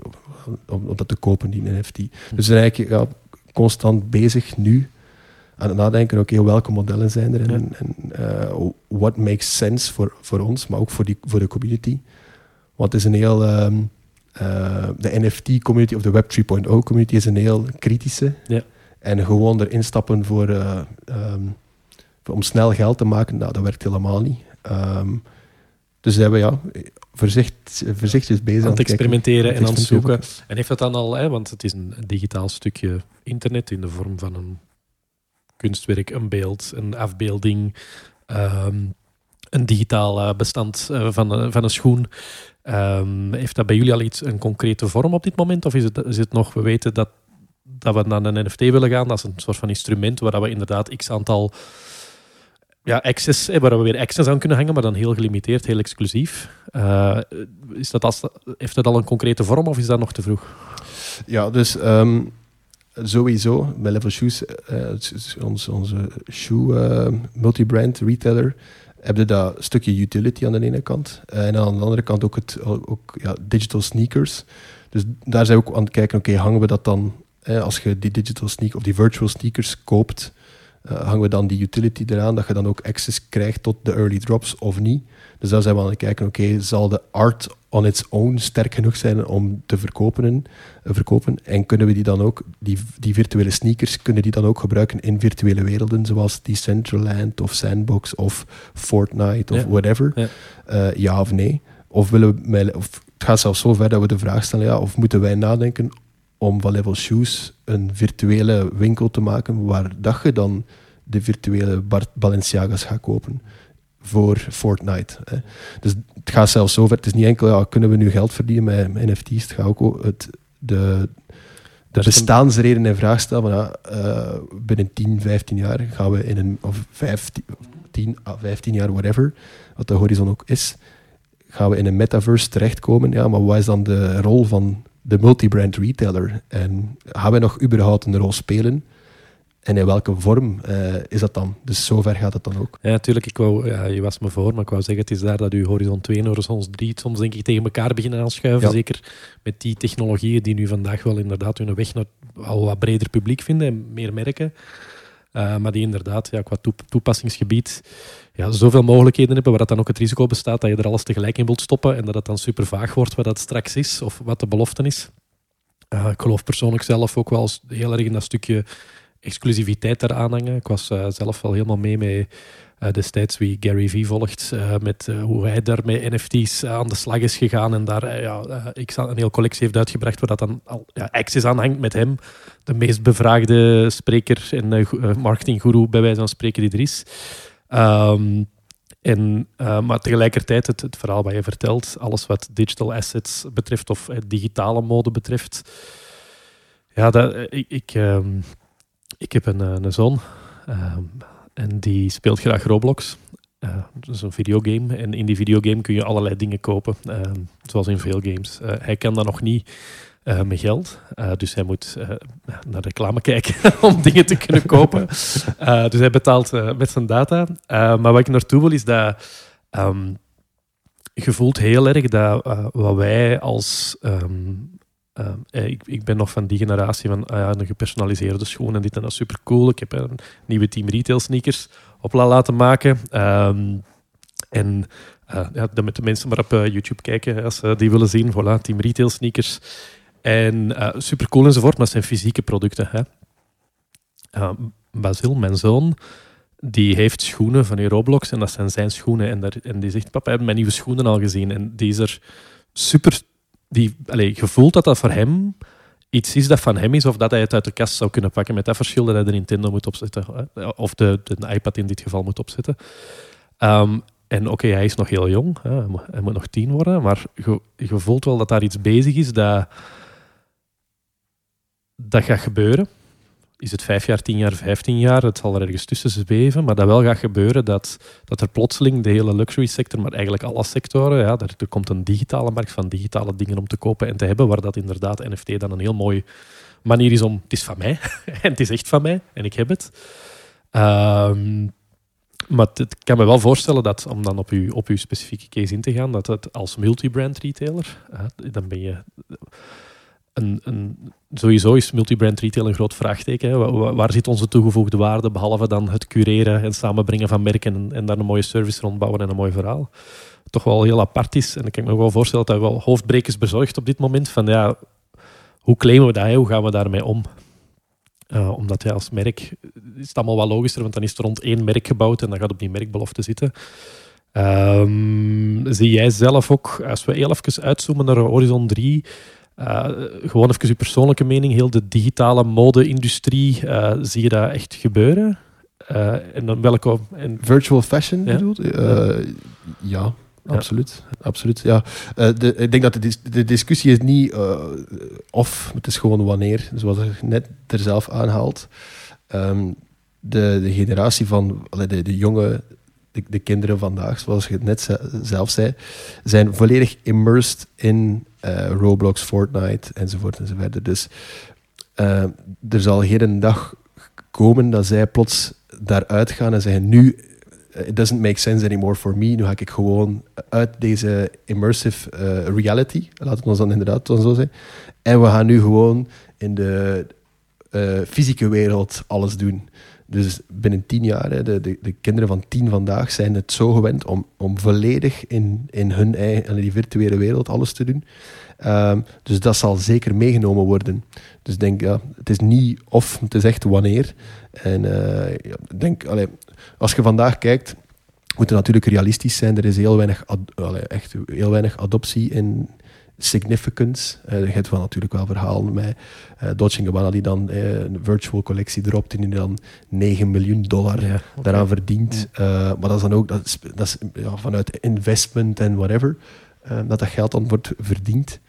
om dat te kopen, die NFT. Dus we zijn eigenlijk constant bezig nu aan het nadenken, oké, welke modellen zijn er en what makes sense voor ons, maar ook voor de community. Want het is een heel... de NFT-community of de Web 3.0-community is een heel kritische. Ja. En gewoon erin stappen om snel geld te maken, dat werkt helemaal niet. Dus zijn we voorzichtig bezig aan het experimenteren en aan het zoeken. En heeft dat dan al, want het is een digitaal stukje internet in de vorm van een kunstwerk, een beeld, een afbeelding, een digitaal bestand van een schoen. Heeft dat bij jullie al een concrete vorm op dit moment? Of is het nog, we weten dat we naar een NFT willen gaan, dat is een soort van instrument waar we inderdaad x aantal access, waar we weer access aan kunnen hangen, maar dan heel gelimiteerd, heel exclusief. Heeft dat al een concrete vorm of is dat nog te vroeg? Ja, dus... Sowieso, bij Level Shoes, onze shoe multibrand retailer, hebben dat stukje utility aan de ene kant. En aan de andere kant ook digital sneakers. Dus daar zijn we ook aan het kijken, oké, hangen we dat dan, als je die digital sneak of die virtual sneakers koopt, hangen we dan die utility eraan, dat je dan ook access krijgt tot de early drops of niet. Dus daar zijn we aan het kijken, oké, zal de art on its own sterk genoeg zijn om te verkopen? En kunnen we die dan ook, die virtuele sneakers, kunnen die dan ook gebruiken in virtuele werelden, zoals Decentraland of Sandbox of Fortnite of whatever? Ja. Ja of nee? Of het gaat zelfs zo ver dat we de vraag stellen, of moeten wij nadenken om van Level Shoes een virtuele winkel te maken waar dat je dan de virtuele Balenciaga's gaat kopen voor Fortnite. Hè. Dus het gaat zelfs zover. Het is niet enkel, kunnen we nu geld verdienen met NFT's? Het gaat ook de bestaansreden in vraag stellen. Binnen 10, 15 jaar gaan we in een... Of 10, 15 jaar, whatever, wat de horizon ook is, gaan we in een metaverse terechtkomen. Ja, maar wat is dan de rol van de multibrand retailer. En gaan wij nog überhaupt een rol spelen? En in welke vorm is dat dan? Dus zover gaat het dan ook. Ja, natuurlijk. Je was me voor, maar ik wou zeggen, het is daar dat je horizon 2 en horizon 3 soms denk ik tegen elkaar beginnen aanschuiven. Ja. Zeker met die technologieën die nu vandaag wel inderdaad hun weg naar al wat breder publiek vinden en meer merken. Maar die inderdaad qua toepassingsgebied zoveel mogelijkheden hebben, waar dat dan ook het risico bestaat dat je er alles tegelijk in wilt stoppen en dat het dan super vaag wordt wat dat straks is of wat de belofte is. Ik geloof persoonlijk zelf ook wel heel erg in dat stukje exclusiviteit daar aanhangen. Ik was zelf wel helemaal mee destijds wie Gary Vee volgt, met hoe hij daar met NFT's aan de slag is gegaan en daar een hele collectie heeft uitgebracht waar dat dan al Access aan hangt met hem, de meest bevraagde spreker en marketinggoeroe bij wijze van spreken die er is. Maar tegelijkertijd het verhaal wat je vertelt, alles wat digital assets betreft of digitale mode betreft. Ik heb een zoon en die speelt graag Roblox. Dat is een videogame. En in die videogame kun je allerlei dingen kopen, zoals in veel games. Hij kan dat nog niet met geld. Dus hij moet naar reclame kijken om dingen te kunnen kopen. Dus hij betaalt met zijn data. Maar wat ik naartoe wil is dat... je voelt heel erg dat wat wij als... Ik ben nog van die generatie van een gepersonaliseerde schoen en dit en dat is supercool. Ik heb een nieuwe Team Retail sneakers op laten maken. Met de mensen maar op YouTube kijken als ze die willen zien. Voilà, Team Retail sneakers. En supercool enzovoort, maar het zijn fysieke producten. Hè? Basil, mijn zoon, die heeft schoenen van in Roblox en dat zijn zijn schoenen. En die zegt, papa, ik heb mijn nieuwe schoenen al gezien. En die is er super... je voelt dat dat voor hem iets is dat van hem is, of dat hij het uit de kast zou kunnen pakken met dat verschil dat hij de Nintendo moet opzetten, of de iPad in dit geval moet opzetten. Hij is nog heel jong, hij moet nog 10 worden, maar je voelt wel dat daar iets bezig is dat gaat gebeuren. Is het 5 jaar, 10 jaar, 15 jaar, het zal er ergens tussen zweven, maar dat wel gaat gebeuren dat er plotseling de hele luxury sector, maar eigenlijk alle sectoren, er komt een digitale markt van digitale dingen om te kopen en te hebben, waar dat inderdaad NFT dan een heel mooie manier is om, het is van mij, en het is echt van mij, en ik heb het. Maar ik kan me wel voorstellen dat, om dan op uw specifieke case in te gaan, dat het als multibrand retailer, dan ben je... Sowieso is multibrand retail een groot vraagteken. Hè. Waar zit onze toegevoegde waarde, behalve dan het cureren en samenbrengen van merken en daar een mooie service rondbouwen en een mooi verhaal. Toch wel heel apart is. En ik kan me wel voorstellen dat hij wel hoofdbrekers bezorgt op dit moment. Van hoe claimen we dat? Hè? Hoe gaan we daarmee om? Omdat als merk is het allemaal wat logischer, want dan is het rond één merk gebouwd en dan gaat op die merkbelofte zitten. Zie jij zelf ook, als we heel even uitzoomen naar horizon 3... gewoon even uw persoonlijke mening, heel de digitale mode-industrie, zie je dat echt gebeuren? En dan welke... En... Virtual fashion, bedoelt? Ja, absoluut. Absoluut, ja. Ik denk dat de discussie is niet of, het is gewoon wanneer, zoals je net er zelf aanhaalt. De generatie van de jonge... De kinderen vandaag, zoals je het net zelf zei, zijn volledig immersed in Roblox, Fortnite, enzovoort enzovoort. Dus er zal geen dag komen dat zij plots daaruit gaan en zeggen, nu, it doesn't make sense anymore for me, nu ga ik gewoon uit deze immersive reality, laat het ons dan inderdaad zo zijn, en we gaan nu gewoon in de fysieke wereld alles doen. Dus binnen 10 jaar, de kinderen van 10 vandaag zijn het zo gewend om volledig in hun eigen, in die virtuele wereld alles te doen. Dus dat zal zeker meegenomen worden. Dus ik denk, het is niet of, het is echt wanneer. En als je vandaag kijkt, moet het natuurlijk realistisch zijn. Er is heel weinig adoptie in... Significance. Je hebt wel natuurlijk wel verhalen met Dolce & Gabbana die dan een virtual collectie dropt en die dan $9 miljoen daaraan verdient. Maar dat is dan ook dat is vanuit investment en whatever dat geld dan wordt verdiend.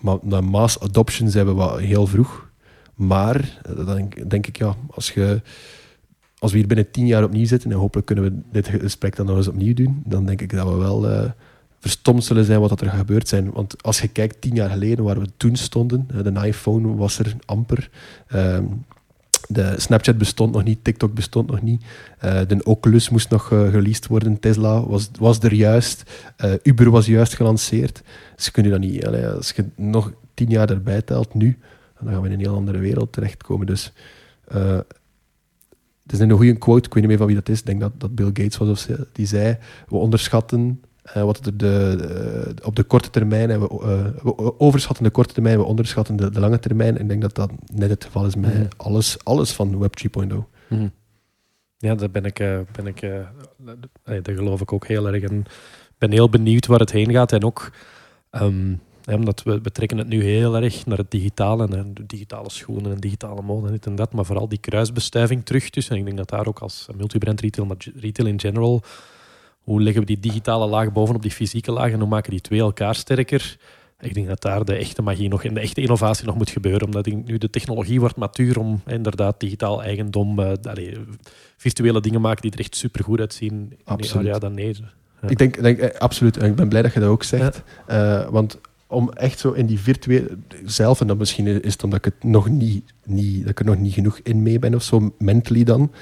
Maar de mass adoption zijn we wel heel vroeg. Maar dan denk ik, als we hier binnen 10 jaar opnieuw zitten en hopelijk kunnen we dit gesprek dan nog eens opnieuw doen, dan denk ik dat we wel... verstomd zullen zijn wat er gebeurd zijn. Want als je kijkt 10 jaar geleden waar we toen stonden, de iPhone was er amper, de Snapchat bestond nog niet, TikTok bestond nog niet, de Oculus moest nog geleased worden, Tesla was er juist, Uber was juist gelanceerd. Dus kun je dat niet, als je nog 10 jaar erbij telt nu, dan gaan we in een heel andere wereld terechtkomen. Dus het is een goede quote, ik weet niet meer van wie dat is, ik denk dat Bill Gates was, die zei, we onderschatten wat op de korte termijn, en we overschatten de korte termijn, we onderschatten de lange termijn. En ik denk dat dat net het geval is met alles van Web 3.0. Mm-hmm. Ja, daar daar geloof ik ook heel erg in. Ik ben heel benieuwd waar het heen gaat. En ook, omdat we trekken het nu heel erg naar het digitale. En de digitale schoenen en digitale mode en dit en dat. Maar vooral die kruisbestuiving terug tussen. En ik denk dat daar ook als multibrand retail, maar retail in general... Hoe leggen we die digitale laag bovenop die fysieke laag en hoe maken die twee elkaar sterker? Ik denk dat daar de echte magie nog en de echte innovatie nog moet gebeuren. Omdat nu de technologie wordt matuur om inderdaad digitaal eigendom, virtuele dingen maken die er echt supergoed uitzien. Absoluut. Nee, dan nee. Ja. Ik denk absoluut, en ik ben blij dat je dat ook zegt. Ja. Want om echt zo in die virtuele zelf, en dat misschien is het omdat ik het nog niet dat ik er nog niet genoeg in mee ben of zo, mentally dan.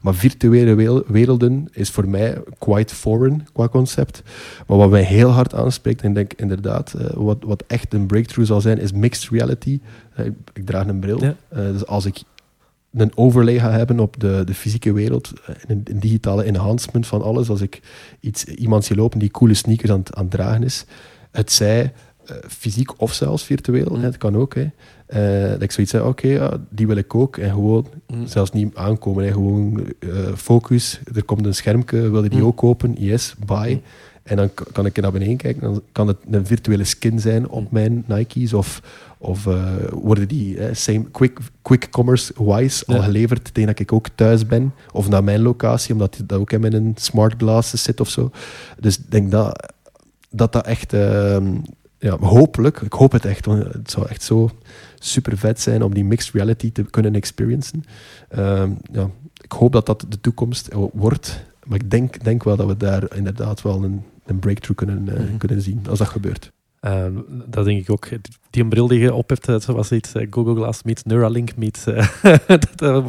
Maar virtuele werelden is voor mij quite foreign qua concept. Maar wat mij heel hard aanspreekt, en ik denk inderdaad, wat echt een breakthrough zal zijn, is mixed reality. Ik draag een bril. Ja. Dus als ik een overlay ga hebben op de fysieke wereld, een digitale enhancement van alles, als ik iemand zie lopen die coole sneakers aan het dragen is, het zij fysiek of zelfs virtueel, het kan ook. Hè. Dat ik zoiets zei, die wil ik ook. En gewoon zelfs niet aankomen, hè. Gewoon focus. Er komt een schermpje, wil je die ook open? Yes, bye. En dan kan ik naar beneden kijken. Dan kan het een virtuele skin zijn op mijn Nike's. Of worden die quick commerce-wise al geleverd tegen dat ik ook thuis ben. Of naar mijn locatie, omdat dat ook in mijn smart glasses zit of zo. Dus ik denk dat echt, hopelijk, ik hoop het echt, want het zou echt zo super vet zijn om die mixed reality te kunnen experiencen. Ik hoop dat de toekomst wordt, maar ik denk wel dat we daar inderdaad wel een breakthrough kunnen zien, als dat gebeurt. Dat denk ik ook. Die bril die je op hebt, was iets Google Glass meets Neuralink meets... dat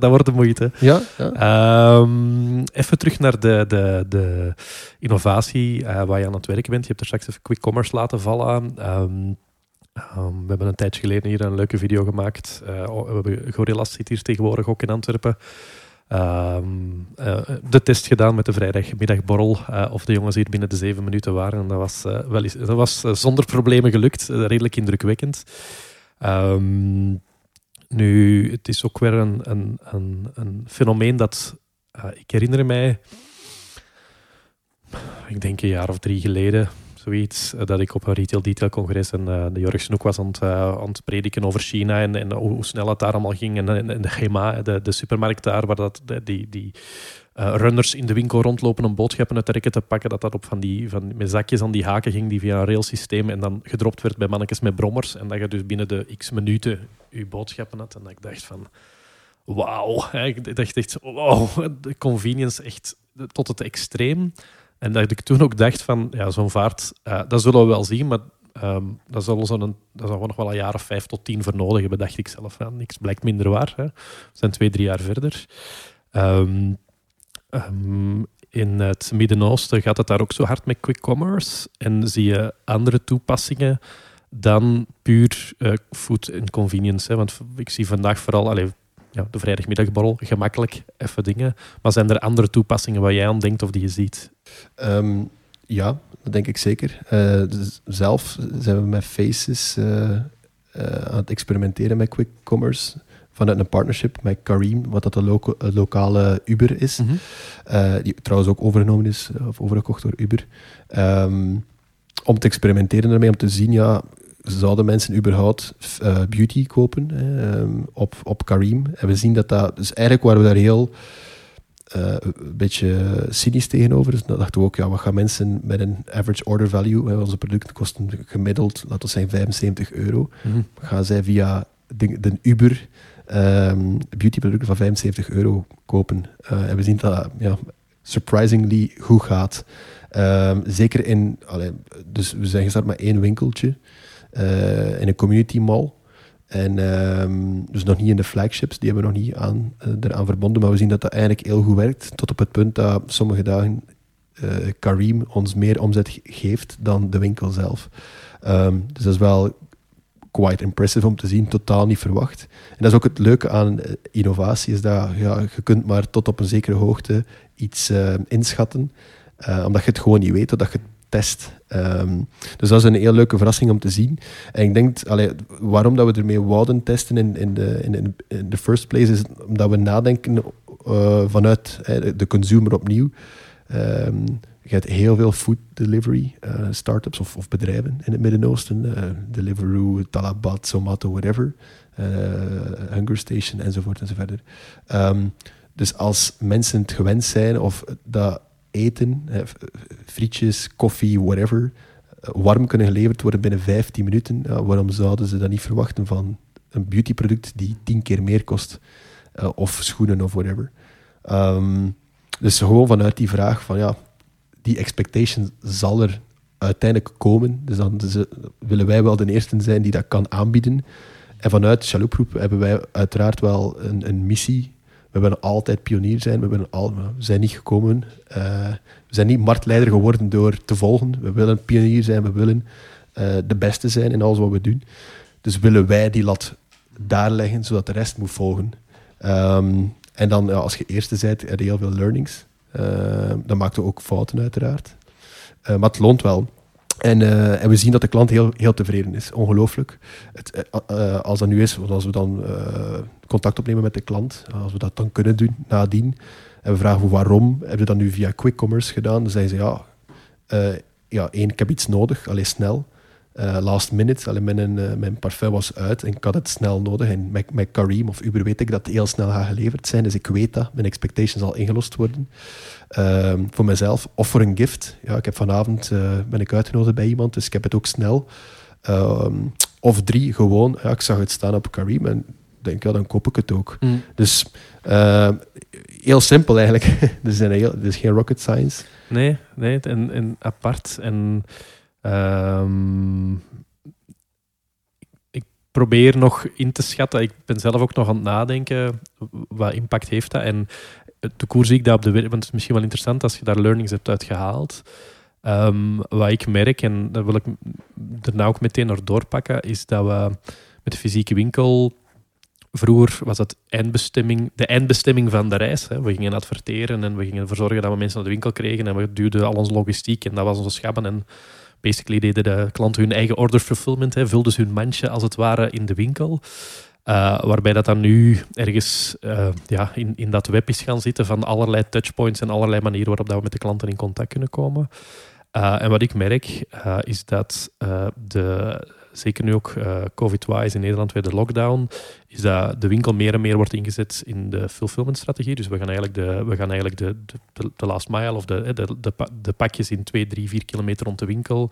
wordt de moeite. Ja. Even terug naar de innovatie waar je aan het werken bent. Je hebt er straks even quick commerce laten vallen. We hebben een tijdje geleden hier een leuke video gemaakt. We hebben Gorilla's zit hier tegenwoordig ook in Antwerpen. De test gedaan met de vrijdagmiddagborrel of de jongens hier binnen de 7 minuten waren. En dat was zonder problemen gelukt, redelijk indrukwekkend. Nu, het is ook weer een fenomeen dat ik herinner mij, ik denk 1 jaar of 3 geleden, zoiets, dat ik op een retail detail congres en de Jorg Snoek was aan het prediken over China en hoe snel het daar allemaal ging en de Gema, de supermarkt daar waar die runners in de winkel rondlopen om boodschappen uit de rekken te pakken, dat op met zakjes aan die haken ging die via een railsysteem en dan gedropt werd bij mannetjes met brommers en dat je dus binnen de x minuten je boodschappen had en dat ik dacht van wauw, ik dacht echt de convenience echt tot het extreem. En dat ik toen ook dacht van, ja, zo'n vaart, dat zullen we wel zien, maar daar zullen we nog wel 1 jaar of 5 tot 10 voor nodig hebben, dacht ik zelf. Ja, niks blijkt minder waar. Hè. We zijn 2-3 jaar verder. In het Midden-Oosten gaat het daar ook zo hard met quick commerce. En zie je andere toepassingen dan puur food and convenience. Hè. Want ik zie vandaag vooral... de vrijdagmiddagborrel, gemakkelijk, even dingen. Maar zijn er andere toepassingen waar jij aan denkt of die je ziet? Ja, dat denk ik zeker. Dus zelf zijn we met Faces aan het experimenteren met quick commerce. Vanuit een partnership met Careem, wat dat de lokale Uber is. Mm-hmm. Die trouwens ook overgenomen is, of overgekocht door Uber. Om te experimenteren ermee, om te zien... Zouden mensen überhaupt beauty kopen op Careem? En we zien dat... Dus eigenlijk waren we daar heel... een beetje cynisch tegenover. Dus dan dachten we ook, wat gaan mensen met een average order value... onze producten kosten gemiddeld, laten we zeggen, €75. Mm-hmm. Gaan zij via de Uber beautyproducten van €75 kopen? En we zien dat... surprisingly goed gaat. Zeker in... dus we zijn gestart met 1 winkeltje in een community mall. En dus nog niet in de flagships, die hebben we nog niet aan, eraan verbonden. Maar we zien dat dat eigenlijk heel goed werkt. Tot op het punt dat sommige dagen Careem ons meer omzet geeft dan de winkel zelf. Dus dat is wel quite impressive om te zien, totaal niet verwacht. En dat is ook het leuke aan innovatie, is dat ja, je kunt maar tot op een zekere hoogte iets inschatten, omdat je het gewoon niet weet, totdat je het test. Dus dat is een heel leuke verrassing om te zien. En ik denk, waarom dat we ermee wouden testen in the first place, is omdat we nadenken vanuit de consumer opnieuw. Je hebt heel veel food delivery, startups of bedrijven in het Midden-Oosten. Deliveroo, Talabat, Zomato, whatever. Hunger Station, enzovoort enzoverder. Dus als mensen het gewend zijn of dat eten, frietjes, koffie, whatever, warm kunnen geleverd worden binnen 15 minuten, waarom zouden ze dat niet verwachten van een beautyproduct die 10 keer meer kost? Of schoenen of whatever. Dus gewoon vanuit die vraag van ja, die expectation zal er uiteindelijk komen. Dus dan willen wij wel de eerste zijn die dat kan aanbieden. En vanuit Chalhoub Groep hebben wij uiteraard wel een missie. We willen altijd pionier zijn. We zijn niet gekomen. We zijn niet marktleider geworden door te volgen. We willen pionier zijn. We willen de beste zijn in alles wat we doen. Dus willen wij die lat daar leggen, zodat de rest moet volgen. En dan, ja, als je eerste bent, heb je heel veel learnings. Dan maakt het ook fouten uiteraard. Maar het loont wel. En we zien dat de klant heel, heel tevreden is. Ongelooflijk. Als dat nu is, want als we dan contact opnemen met de klant, als we dat dan kunnen doen nadien, en we vragen waarom, hebben we dat nu via quick commerce gedaan? Dan zeggen ze, ik heb iets nodig, alleen snel. Last minute, mijn parfum was uit en ik had het snel nodig. En met Careem of Uber weet ik dat die heel snel gaan geleverd zijn. Dus ik weet dat mijn expectations al ingelost worden. Voor mezelf of voor een gift. Ja, ik heb vanavond ben ik uitgenodigd bij iemand, dus ik heb het ook snel. Of 3, gewoon. Ja, ik zag het staan op Careem en denk, ja, dan koop ik het ook. Mm. Dus heel simpel eigenlijk. Er is geen rocket science. Nee, en apart en... ik probeer nog in te schatten. Ik ben zelf ook nog aan het nadenken. Wat impact heeft dat? En de koers zie ik dat op de wereld. Want het is misschien wel interessant als je daar learnings hebt uitgehaald. Wat ik merk, en daar wil ik daarna ook meteen naar doorpakken, is dat we met de fysieke winkel... Vroeger was dat de eindbestemming van de reis. Hè. We gingen adverteren en we gingen ervoor zorgen dat we mensen naar de winkel kregen. En we duwden al onze logistiek en dat was onze schappen. En basically deden de klanten hun eigen order fulfillment. Hè. Vulden ze hun mandje als het ware in de winkel. Waarbij dat dan nu ergens in dat web is gaan zitten van allerlei touchpoints en allerlei manieren waarop dat we met de klanten in contact kunnen komen. En wat ik merk is dat zeker nu ook COVID-wise in Nederland weer de lockdown, is dat de winkel meer en meer wordt ingezet in de fulfillment-strategie. Dus we gaan eigenlijk de last mile of de pakjes in 2, 3, 4 kilometer rond de winkel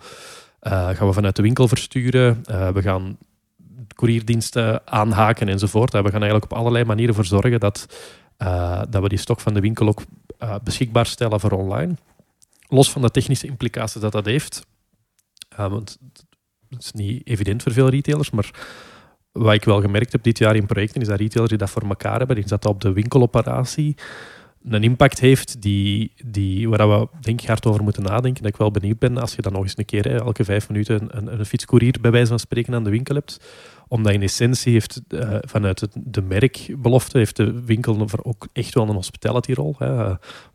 gaan we vanuit de winkel versturen. We gaan courierdiensten aanhaken enzovoort. We gaan eigenlijk op allerlei manieren voor zorgen dat we die stok van de winkel ook beschikbaar stellen voor online. Los van de technische implicaties dat dat heeft. Want dat is niet evident voor veel retailers, maar wat ik wel gemerkt heb dit jaar in projecten is dat retailers die dat voor elkaar hebben, is dat dat op de winkeloperatie een impact heeft waar we denk ik hard over moeten nadenken. Dat ik wel benieuwd ben als je dan nog eens een keer elke 5 minuten een fietscourier bij wijze van spreken aan de winkel hebt. Omdat in essentie heeft vanuit de merkbelofte heeft de winkel ook echt wel een hospitality-rol.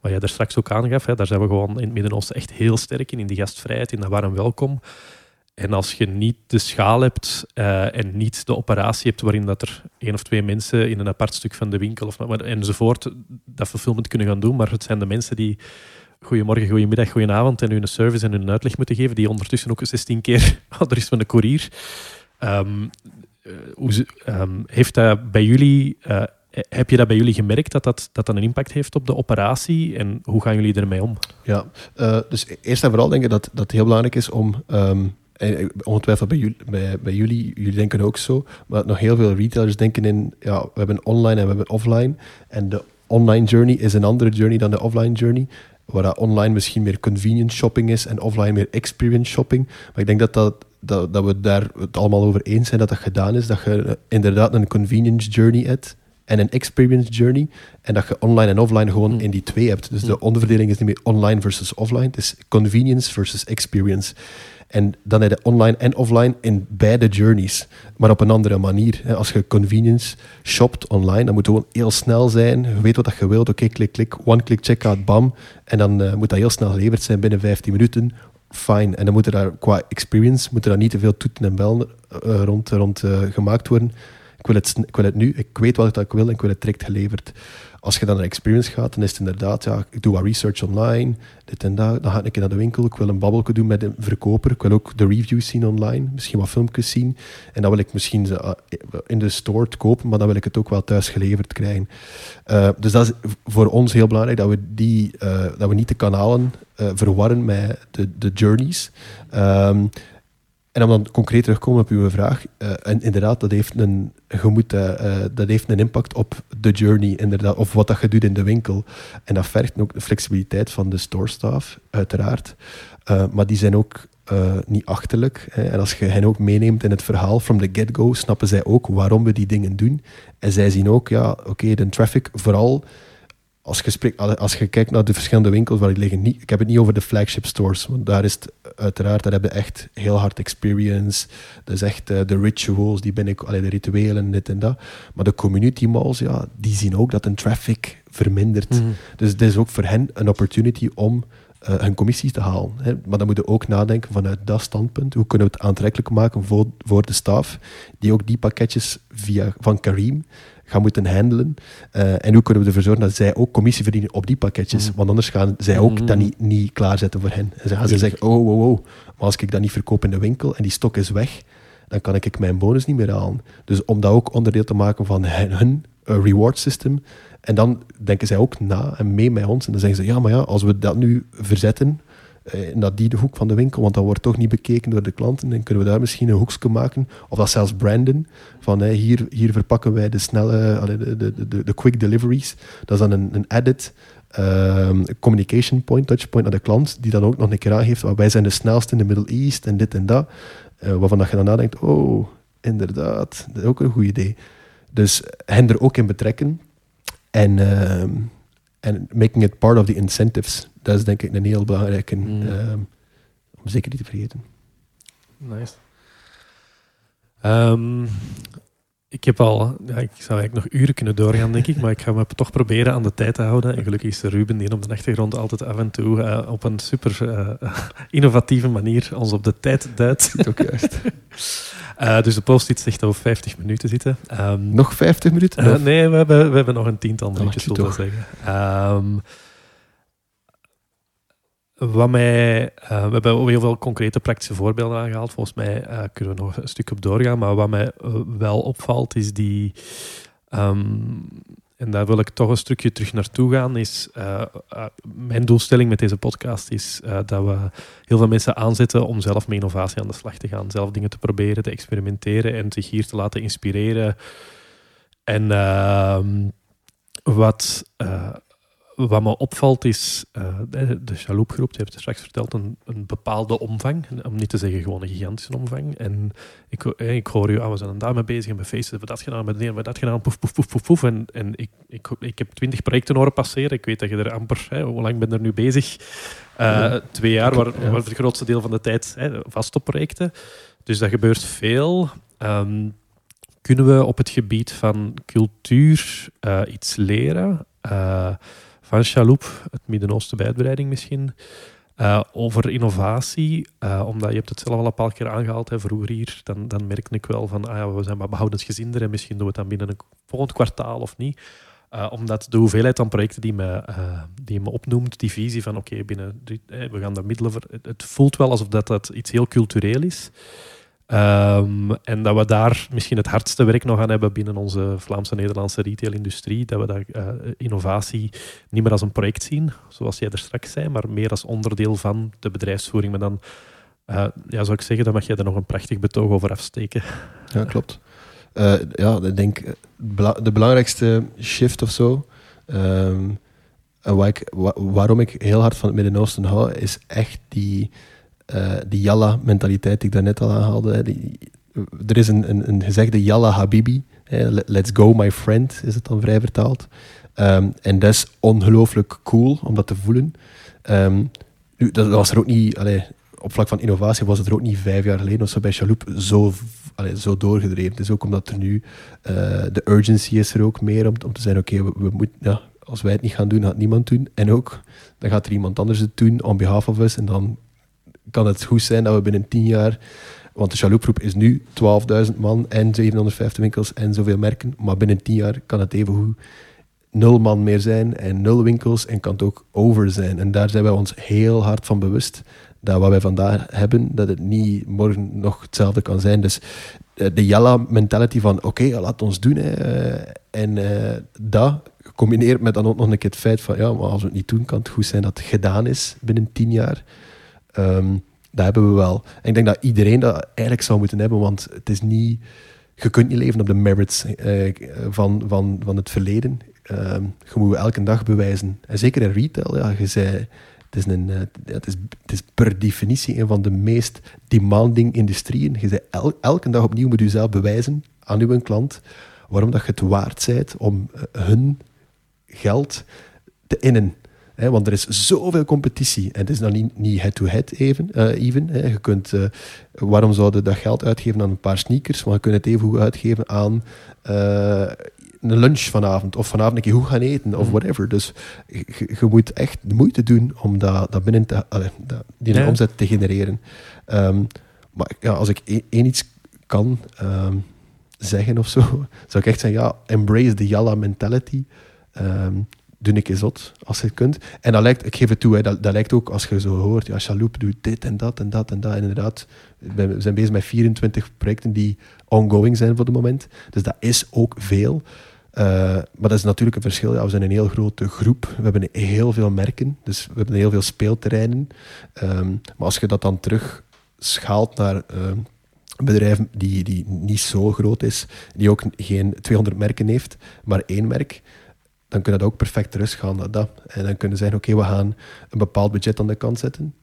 Wat jij daar straks ook aangaf, daar zijn we gewoon in het Midden-Oosten echt heel sterk in die gastvrijheid, in dat warm welkom. En als je niet de schaal hebt en niet de operatie hebt waarin dat er 1 of 2 mensen in een apart stuk van de winkel enzovoort dat fulfillment kunnen gaan doen, maar het zijn de mensen die goedemorgen, goedemiddag, goedenavond en hun service en hun uitleg moeten geven, die ondertussen ook 16 keer er is van een courier. Heeft dat bij jullie... Heb je dat bij jullie gemerkt, dat een impact heeft op de operatie? En hoe gaan jullie ermee om? Ja, dus eerst en vooral denk ik dat het heel belangrijk is om... ongetwijfeld bij jullie denken ook zo, maar nog heel veel retailers denken in, ja, we hebben online en we hebben offline. En de online journey is een andere journey dan de offline journey. Waar online misschien meer convenience shopping is en offline meer experience shopping. Maar ik denk dat we daar het allemaal over eens zijn dat dat gedaan is. Dat je inderdaad een convenience journey hebt en een experience journey. En dat je online en offline gewoon in die twee hebt. Dus de onderverdeling is niet meer online versus offline. Het is convenience versus experience. En dan heb je online en offline in beide journeys. Maar op een andere manier. Als je convenience shopt online, dan moet het gewoon heel snel zijn. Je weet wat je wilt. Oké, klik, klik. One-click checkout, bam. En dan moet dat heel snel geleverd zijn binnen 15 minuten. Fine. En dan moet er daar qua experience niet te veel toeten en bellen rond gemaakt worden. Ik wil het nu. Ik weet wat ik wil en ik wil het direct geleverd. Als je dan naar experience gaat, dan is het inderdaad, ja, ik doe wat research online, dit en dat. Dan ga ik een keer naar de winkel, ik wil een babbelke doen met een verkoper. Ik wil ook de reviews zien online, misschien wat filmpjes zien. En dan wil ik misschien in de store het kopen, maar dan wil ik het ook wel thuis geleverd krijgen. Dus dat is voor ons heel belangrijk, dat we, dat we niet de kanalen verwarren met de journeys. En om dan concreet terugkomen op uw vraag, en inderdaad, dat heeft een impact op de journey, inderdaad, of wat dat je doet in de winkel. En dat vergt ook de flexibiliteit van de storestaff, uiteraard. Maar die zijn ook niet achterlijk. Hè. En als je hen ook meeneemt in het verhaal, from the get-go, snappen zij ook waarom we die dingen doen. En zij zien ook, ja, oké, de traffic, vooral... Als je kijkt naar de verschillende winkels waar die liggen, ik heb het niet over de flagship stores, want daar is het uiteraard, daar hebben we echt heel hard experience. Dat is echt de rituals, de rituelen, dit en dat. Maar de community malls, ja, die zien ook dat de traffic vermindert. Mm-hmm. Dus dit is ook voor hen een opportunity om hun commissies te halen. Hè. Maar dan moeten we ook nadenken vanuit dat standpunt. Hoe kunnen we het aantrekkelijk maken voor de staf, die ook die pakketjes van Careem gaan moeten handelen. En hoe kunnen we ervoor zorgen dat zij ook commissie verdienen op die pakketjes? Want anders gaan zij ook dat niet klaarzetten voor hen. En dan gaan ze zeggen, oh, maar als ik dat niet verkoop in de winkel en die stok is weg, dan kan ik mijn bonus niet meer halen. Dus om dat ook onderdeel te maken van hun reward system. En dan denken zij ook na en mee met ons. En dan zeggen ze, ja, maar ja, als we dat nu verzetten naar die de hoek van de winkel, want dat wordt toch niet bekeken door de klanten, dan kunnen we daar misschien een hoekje maken, of dat zelfs branden, van hier verpakken wij de snelle, de quick deliveries. Dat is dan een edit, communication point, touchpoint naar de klant, die dan ook nog een keer aangeeft, wij zijn de snelste in de Middle East, en dit en dat, waarvan dat je dan nadenkt, oh, inderdaad, dat is ook een goed idee. Dus hen er ook in betrekken, en making it part of the incentives. Dat is denk ik een heel belangrijke, om zeker niet te vergeten. Nice. Ik zou eigenlijk nog uren kunnen doorgaan, denk ik, maar ik ga me toch proberen aan de tijd te houden. En gelukkig is Ruben hier op de achtergrond altijd af en toe op een super innovatieve manier ons op de tijd duidt. Dat is ook juist. Dus de post-it zegt dat we 50 minuten zitten. Nog 50 minuten? Nee, we hebben nog een 10-tal minuutjes, zullen we zeggen. We hebben heel veel concrete praktische voorbeelden aangehaald. Volgens mij kunnen we nog een stuk op doorgaan. Maar wat mij wel opvalt is die... en daar wil ik toch een stukje terug naartoe gaan. Mijn doelstelling met deze podcast is dat we heel veel mensen aanzetten om zelf met innovatie aan de slag te gaan. Zelf dingen te proberen, te experimenteren en zich hier te laten inspireren. En wat me opvalt is, de Chalhoub Groep, je hebt het straks verteld, een bepaalde omvang. Om niet te zeggen gewoon een gigantische omvang. En ik hoor u, we zijn daarmee bezig en bij Faces hebben we dat gedaan, poef, poef, poef, poef, poef. En ik heb 20 projecten horen passeren. Ik weet dat je er amper, hoe lang ben je er nu bezig? 2 jaar, waar het grootste deel van de tijd vast op projecten. Dus dat gebeurt veel. Kunnen we op het gebied van cultuur iets leren? Van Chalhoub, het Midden-Oosten uitbreiding misschien, over innovatie, omdat je hebt het zelf al een paar keer aangehaald, hè, vroeger hier, dan merkte ik wel van, we zijn maar behoudensgezinder en misschien doen we het dan binnen een volgend kwartaal of niet. Omdat de hoeveelheid aan projecten die me opnoemt, die visie van oké, binnen we gaan daar middelen voor, het voelt wel alsof dat iets heel cultureel is. En dat we daar misschien het hardste werk nog aan hebben binnen onze Vlaamse en Nederlandse retailindustrie, dat we daar innovatie niet meer als een project zien, zoals jij er straks zei, maar meer als onderdeel van de bedrijfsvoering. Maar dan zou ik zeggen, dan mag jij er nog een prachtig betoog over afsteken. Ja, klopt. Ik denk de belangrijkste shift of zo Waarom ik heel hard van het Midden-Oosten hou, is echt die Yalla-mentaliteit die ik daarnet al aanhaalde. Hè. Er is een gezegde Yalla Habibi. Hè. Let's go, my friend, is het dan vrij vertaald. En dat is ongelooflijk cool om dat te voelen. Dat was er ook niet... op vlak van innovatie was het er ook niet 5 jaar geleden of zo bij Chalhoub zo doorgedreven. Dus ook omdat er nu de urgency is er ook meer om te zijn, we moeten... Ja, als wij het niet gaan doen, gaat niemand doen. En ook, dan gaat er iemand anders het doen, on behalf of us. En dan kan het goed zijn dat we binnen 10 jaar... Want de Chalhoub Groep is nu 12.000 man en 750 winkels en zoveel merken. Maar binnen 10 jaar kan het even goed 0 man meer zijn en 0 winkels. En kan het ook over zijn. En daar zijn wij ons heel hard van bewust. Dat wat wij vandaag hebben, dat het niet morgen nog hetzelfde kan zijn. Dus de Yalla-mentality van oké, laat ons doen. Hè. Dat... Combineert met dan ook nog een keer het feit van maar als we het niet doen, kan het goed zijn dat het gedaan is binnen 10 jaar. Dat hebben we wel. En ik denk dat iedereen dat eigenlijk zou moeten hebben, want het is niet... Je kunt niet leven op de merits van het verleden. Je moet elke dag bewijzen. En zeker in retail, je zei... Het is per definitie een van de meest demanding industrieën. Je zei elke dag opnieuw moet je zelf bewijzen aan uw klant waarom dat je het waard bent om hun geld te innen. Want er is zoveel competitie. En het is dan niet head-to-head even. Je kunt, waarom zouden dat geld uitgeven aan een paar sneakers? Want je kunt het even goed uitgeven aan een lunch vanavond. Of vanavond een keer goed gaan eten, of whatever. Dus je moet echt de moeite doen om dat binnen die omzet te genereren. Maar ja, als ik één iets kan... zeggen of zo, zou ik echt zeggen, embrace the Yalla mentality. Doe een keer zot, als je kunt. En dat lijkt, ik geef het toe, dat lijkt ook, als je zo hoort, Chalhoub doet dit en dat en dat en dat. En inderdaad, we zijn bezig met 24 projecten die ongoing zijn voor het moment. Dus dat is ook veel. Maar dat is natuurlijk een verschil. We zijn een heel grote groep. We hebben heel veel merken. Dus we hebben heel veel speelterreinen. Maar als je dat dan terug schaalt naar... bedrijf die niet zo groot is, die ook geen 200 merken heeft, maar 1 merk, dan kunnen dat ook perfect terug gaan naar dat. En dan kunnen ze zeggen, we gaan een bepaald budget aan de kant zetten.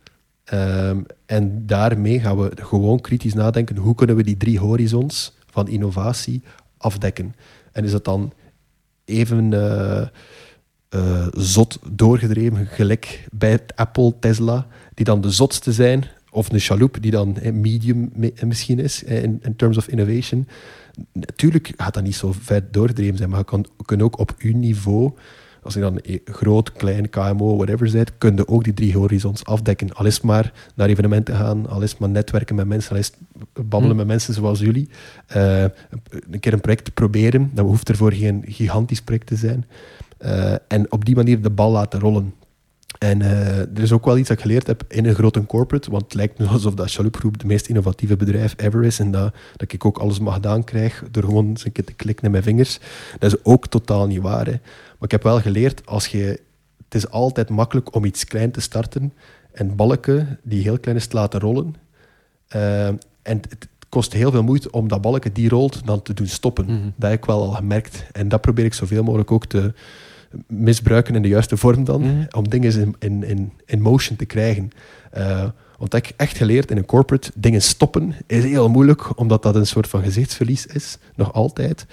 En daarmee gaan we gewoon kritisch nadenken, hoe kunnen we die 3 horizons van innovatie afdekken? En is dat dan even... zot doorgedreven, gelijk bij Apple, Tesla, die dan de zotste zijn... Of een Chalhoub die dan medium misschien is in terms of innovation. Natuurlijk gaat dat niet zo ver doordreven zijn, maar je kunt ook op uw niveau, als je dan groot, klein, KMO, whatever bent, kun je ook die 3 horizons afdekken. Al is maar naar evenementen gaan, al is maar netwerken met mensen, al is babbelen met mensen zoals jullie. Een keer een project proberen, dat hoeft ervoor geen gigantisch project te zijn. En op die manier de bal laten rollen. En er is ook wel iets dat ik geleerd heb in een grote corporate, want het lijkt me alsof dat Chalhoub Groep de meest innovatieve bedrijf ever is en dat ik ook alles mag gedaan krijg door gewoon eens een keer te klikken in mijn vingers. Dat is ook totaal niet waar. Hè. Maar ik heb wel geleerd, het is altijd makkelijk om iets klein te starten en balken die heel klein is te laten rollen. En het kost heel veel moeite om dat balken die rolt dan te doen stoppen. Dat heb ik wel al gemerkt. En dat probeer ik zoveel mogelijk ook te... misbruiken in de juiste vorm dan, om dingen in motion te krijgen. Want dat heb ik echt geleerd in een corporate, dingen stoppen is heel moeilijk, omdat dat een soort van gezichtsverlies is, nog altijd.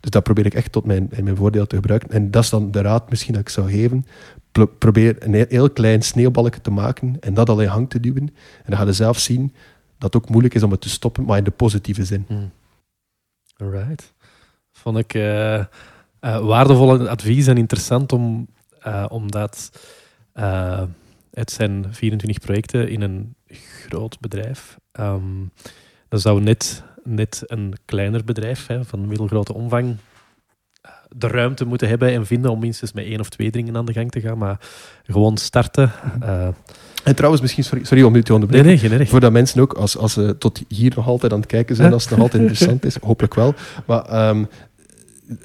Dus dat probeer ik echt tot mijn voordeel te gebruiken. En dat is dan de raad misschien dat ik zou geven. Probeer een heel klein sneeuwbalkje te maken en dat al in hang te duwen. En dan ga je zelf zien dat het ook moeilijk is om het te stoppen, maar in de positieve zin. Alright. Vond ik... waardevolle advies en interessant om dat het zijn 24 projecten in een groot bedrijf. Dan zou net een kleiner bedrijf van middelgrote omvang de ruimte moeten hebben en vinden om minstens met 1 of 2 dingen aan de gang te gaan, maar gewoon starten. En trouwens, misschien, sorry om u te onderbreken. Nee, geen erg. Voordat mensen ook, als ze tot hier nog altijd aan het kijken zijn, als het nog altijd interessant is, hopelijk wel. Maar...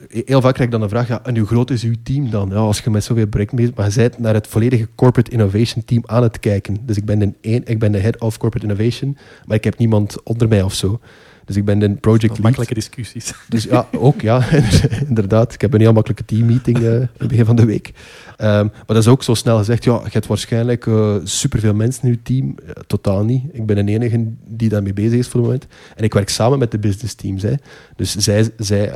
heel vaak krijg ik dan de vraag, en hoe groot is uw team dan? Ja, als je met zoveel projecten bezig bent, maar je bent naar het volledige corporate innovation team aan het kijken. Dus ik ben de head of corporate innovation, maar ik heb niemand onder mij of zo. Dus ik ben een project lead. Makkelijke discussies. Dus ja, ook ja, inderdaad. Ik heb een heel makkelijke teammeeting in het begin van de week. Maar dat is ook zo snel gezegd, ja, je hebt waarschijnlijk superveel mensen in je team. Totaal niet. Ik ben de enige die daarmee bezig is voor het moment. En ik werk samen met de business teams. Hè. Dus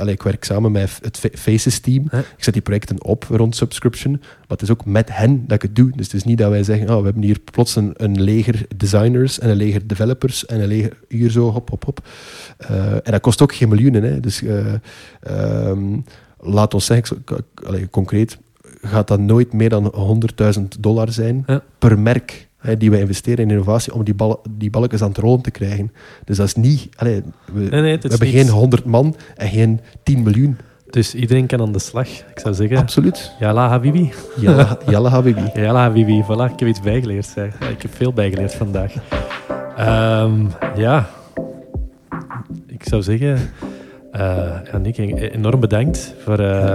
ik werk samen met het Faces team. Huh? Ik zet die projecten op rond subscription. Maar het is ook met hen dat ik het doe. Dus het is niet dat wij zeggen, oh, we hebben hier plots een leger designers en een leger developers en een leger hier zo, hop. En dat kost ook geen miljoenen. Hè. Dus laat ons zeggen, concreet, gaat dat nooit meer dan $100.000 zijn per merk die wij investeren in innovatie om die balkjes aan het rollen te krijgen. Dus dat is niet... we hebben geen 100 man en geen 10 miljoen. Dus iedereen kan aan de slag, ik zou zeggen. Absoluut. Yalla Habibi. Yalla Habibi. Yalla Habibi, voilà. Ik heb iets bijgeleerd. Zeg. Ik heb veel bijgeleerd vandaag. Ja. Ik zou zeggen... Nick, enorm bedankt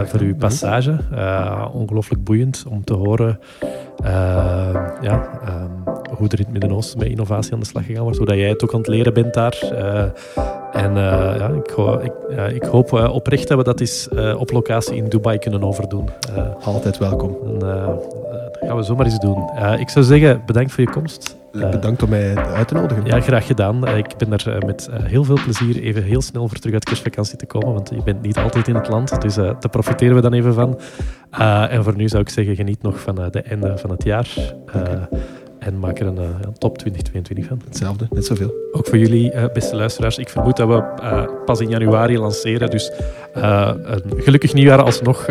voor uw passage. Ongelooflijk boeiend om te horen hoe er in het Midden-Oosten bij innovatie aan de slag gegaan wordt. Hoe dat jij het ook aan het leren bent daar. Ik hoop oprecht dat we dat eens op locatie in Dubai kunnen overdoen. Altijd welkom. Dat gaan we zomaar eens doen. Ik zou zeggen, bedankt voor je komst. Bedankt om mij uit te nodigen. Ja, graag gedaan. Ik ben er met heel veel plezier even heel snel voor terug uit kerstvakantie te komen, want je bent niet altijd in het land, dus daar profiteren we dan even van. En voor nu zou ik zeggen, geniet nog van de einde van het jaar. En maak er een top 2022 van. Hetzelfde, net zoveel. Ook voor jullie, beste luisteraars. Ik vermoed dat we pas in januari lanceren. Dus een gelukkig nieuwjaar alsnog.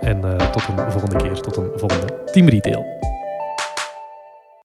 En tot een volgende keer. Tot een volgende Team Retail.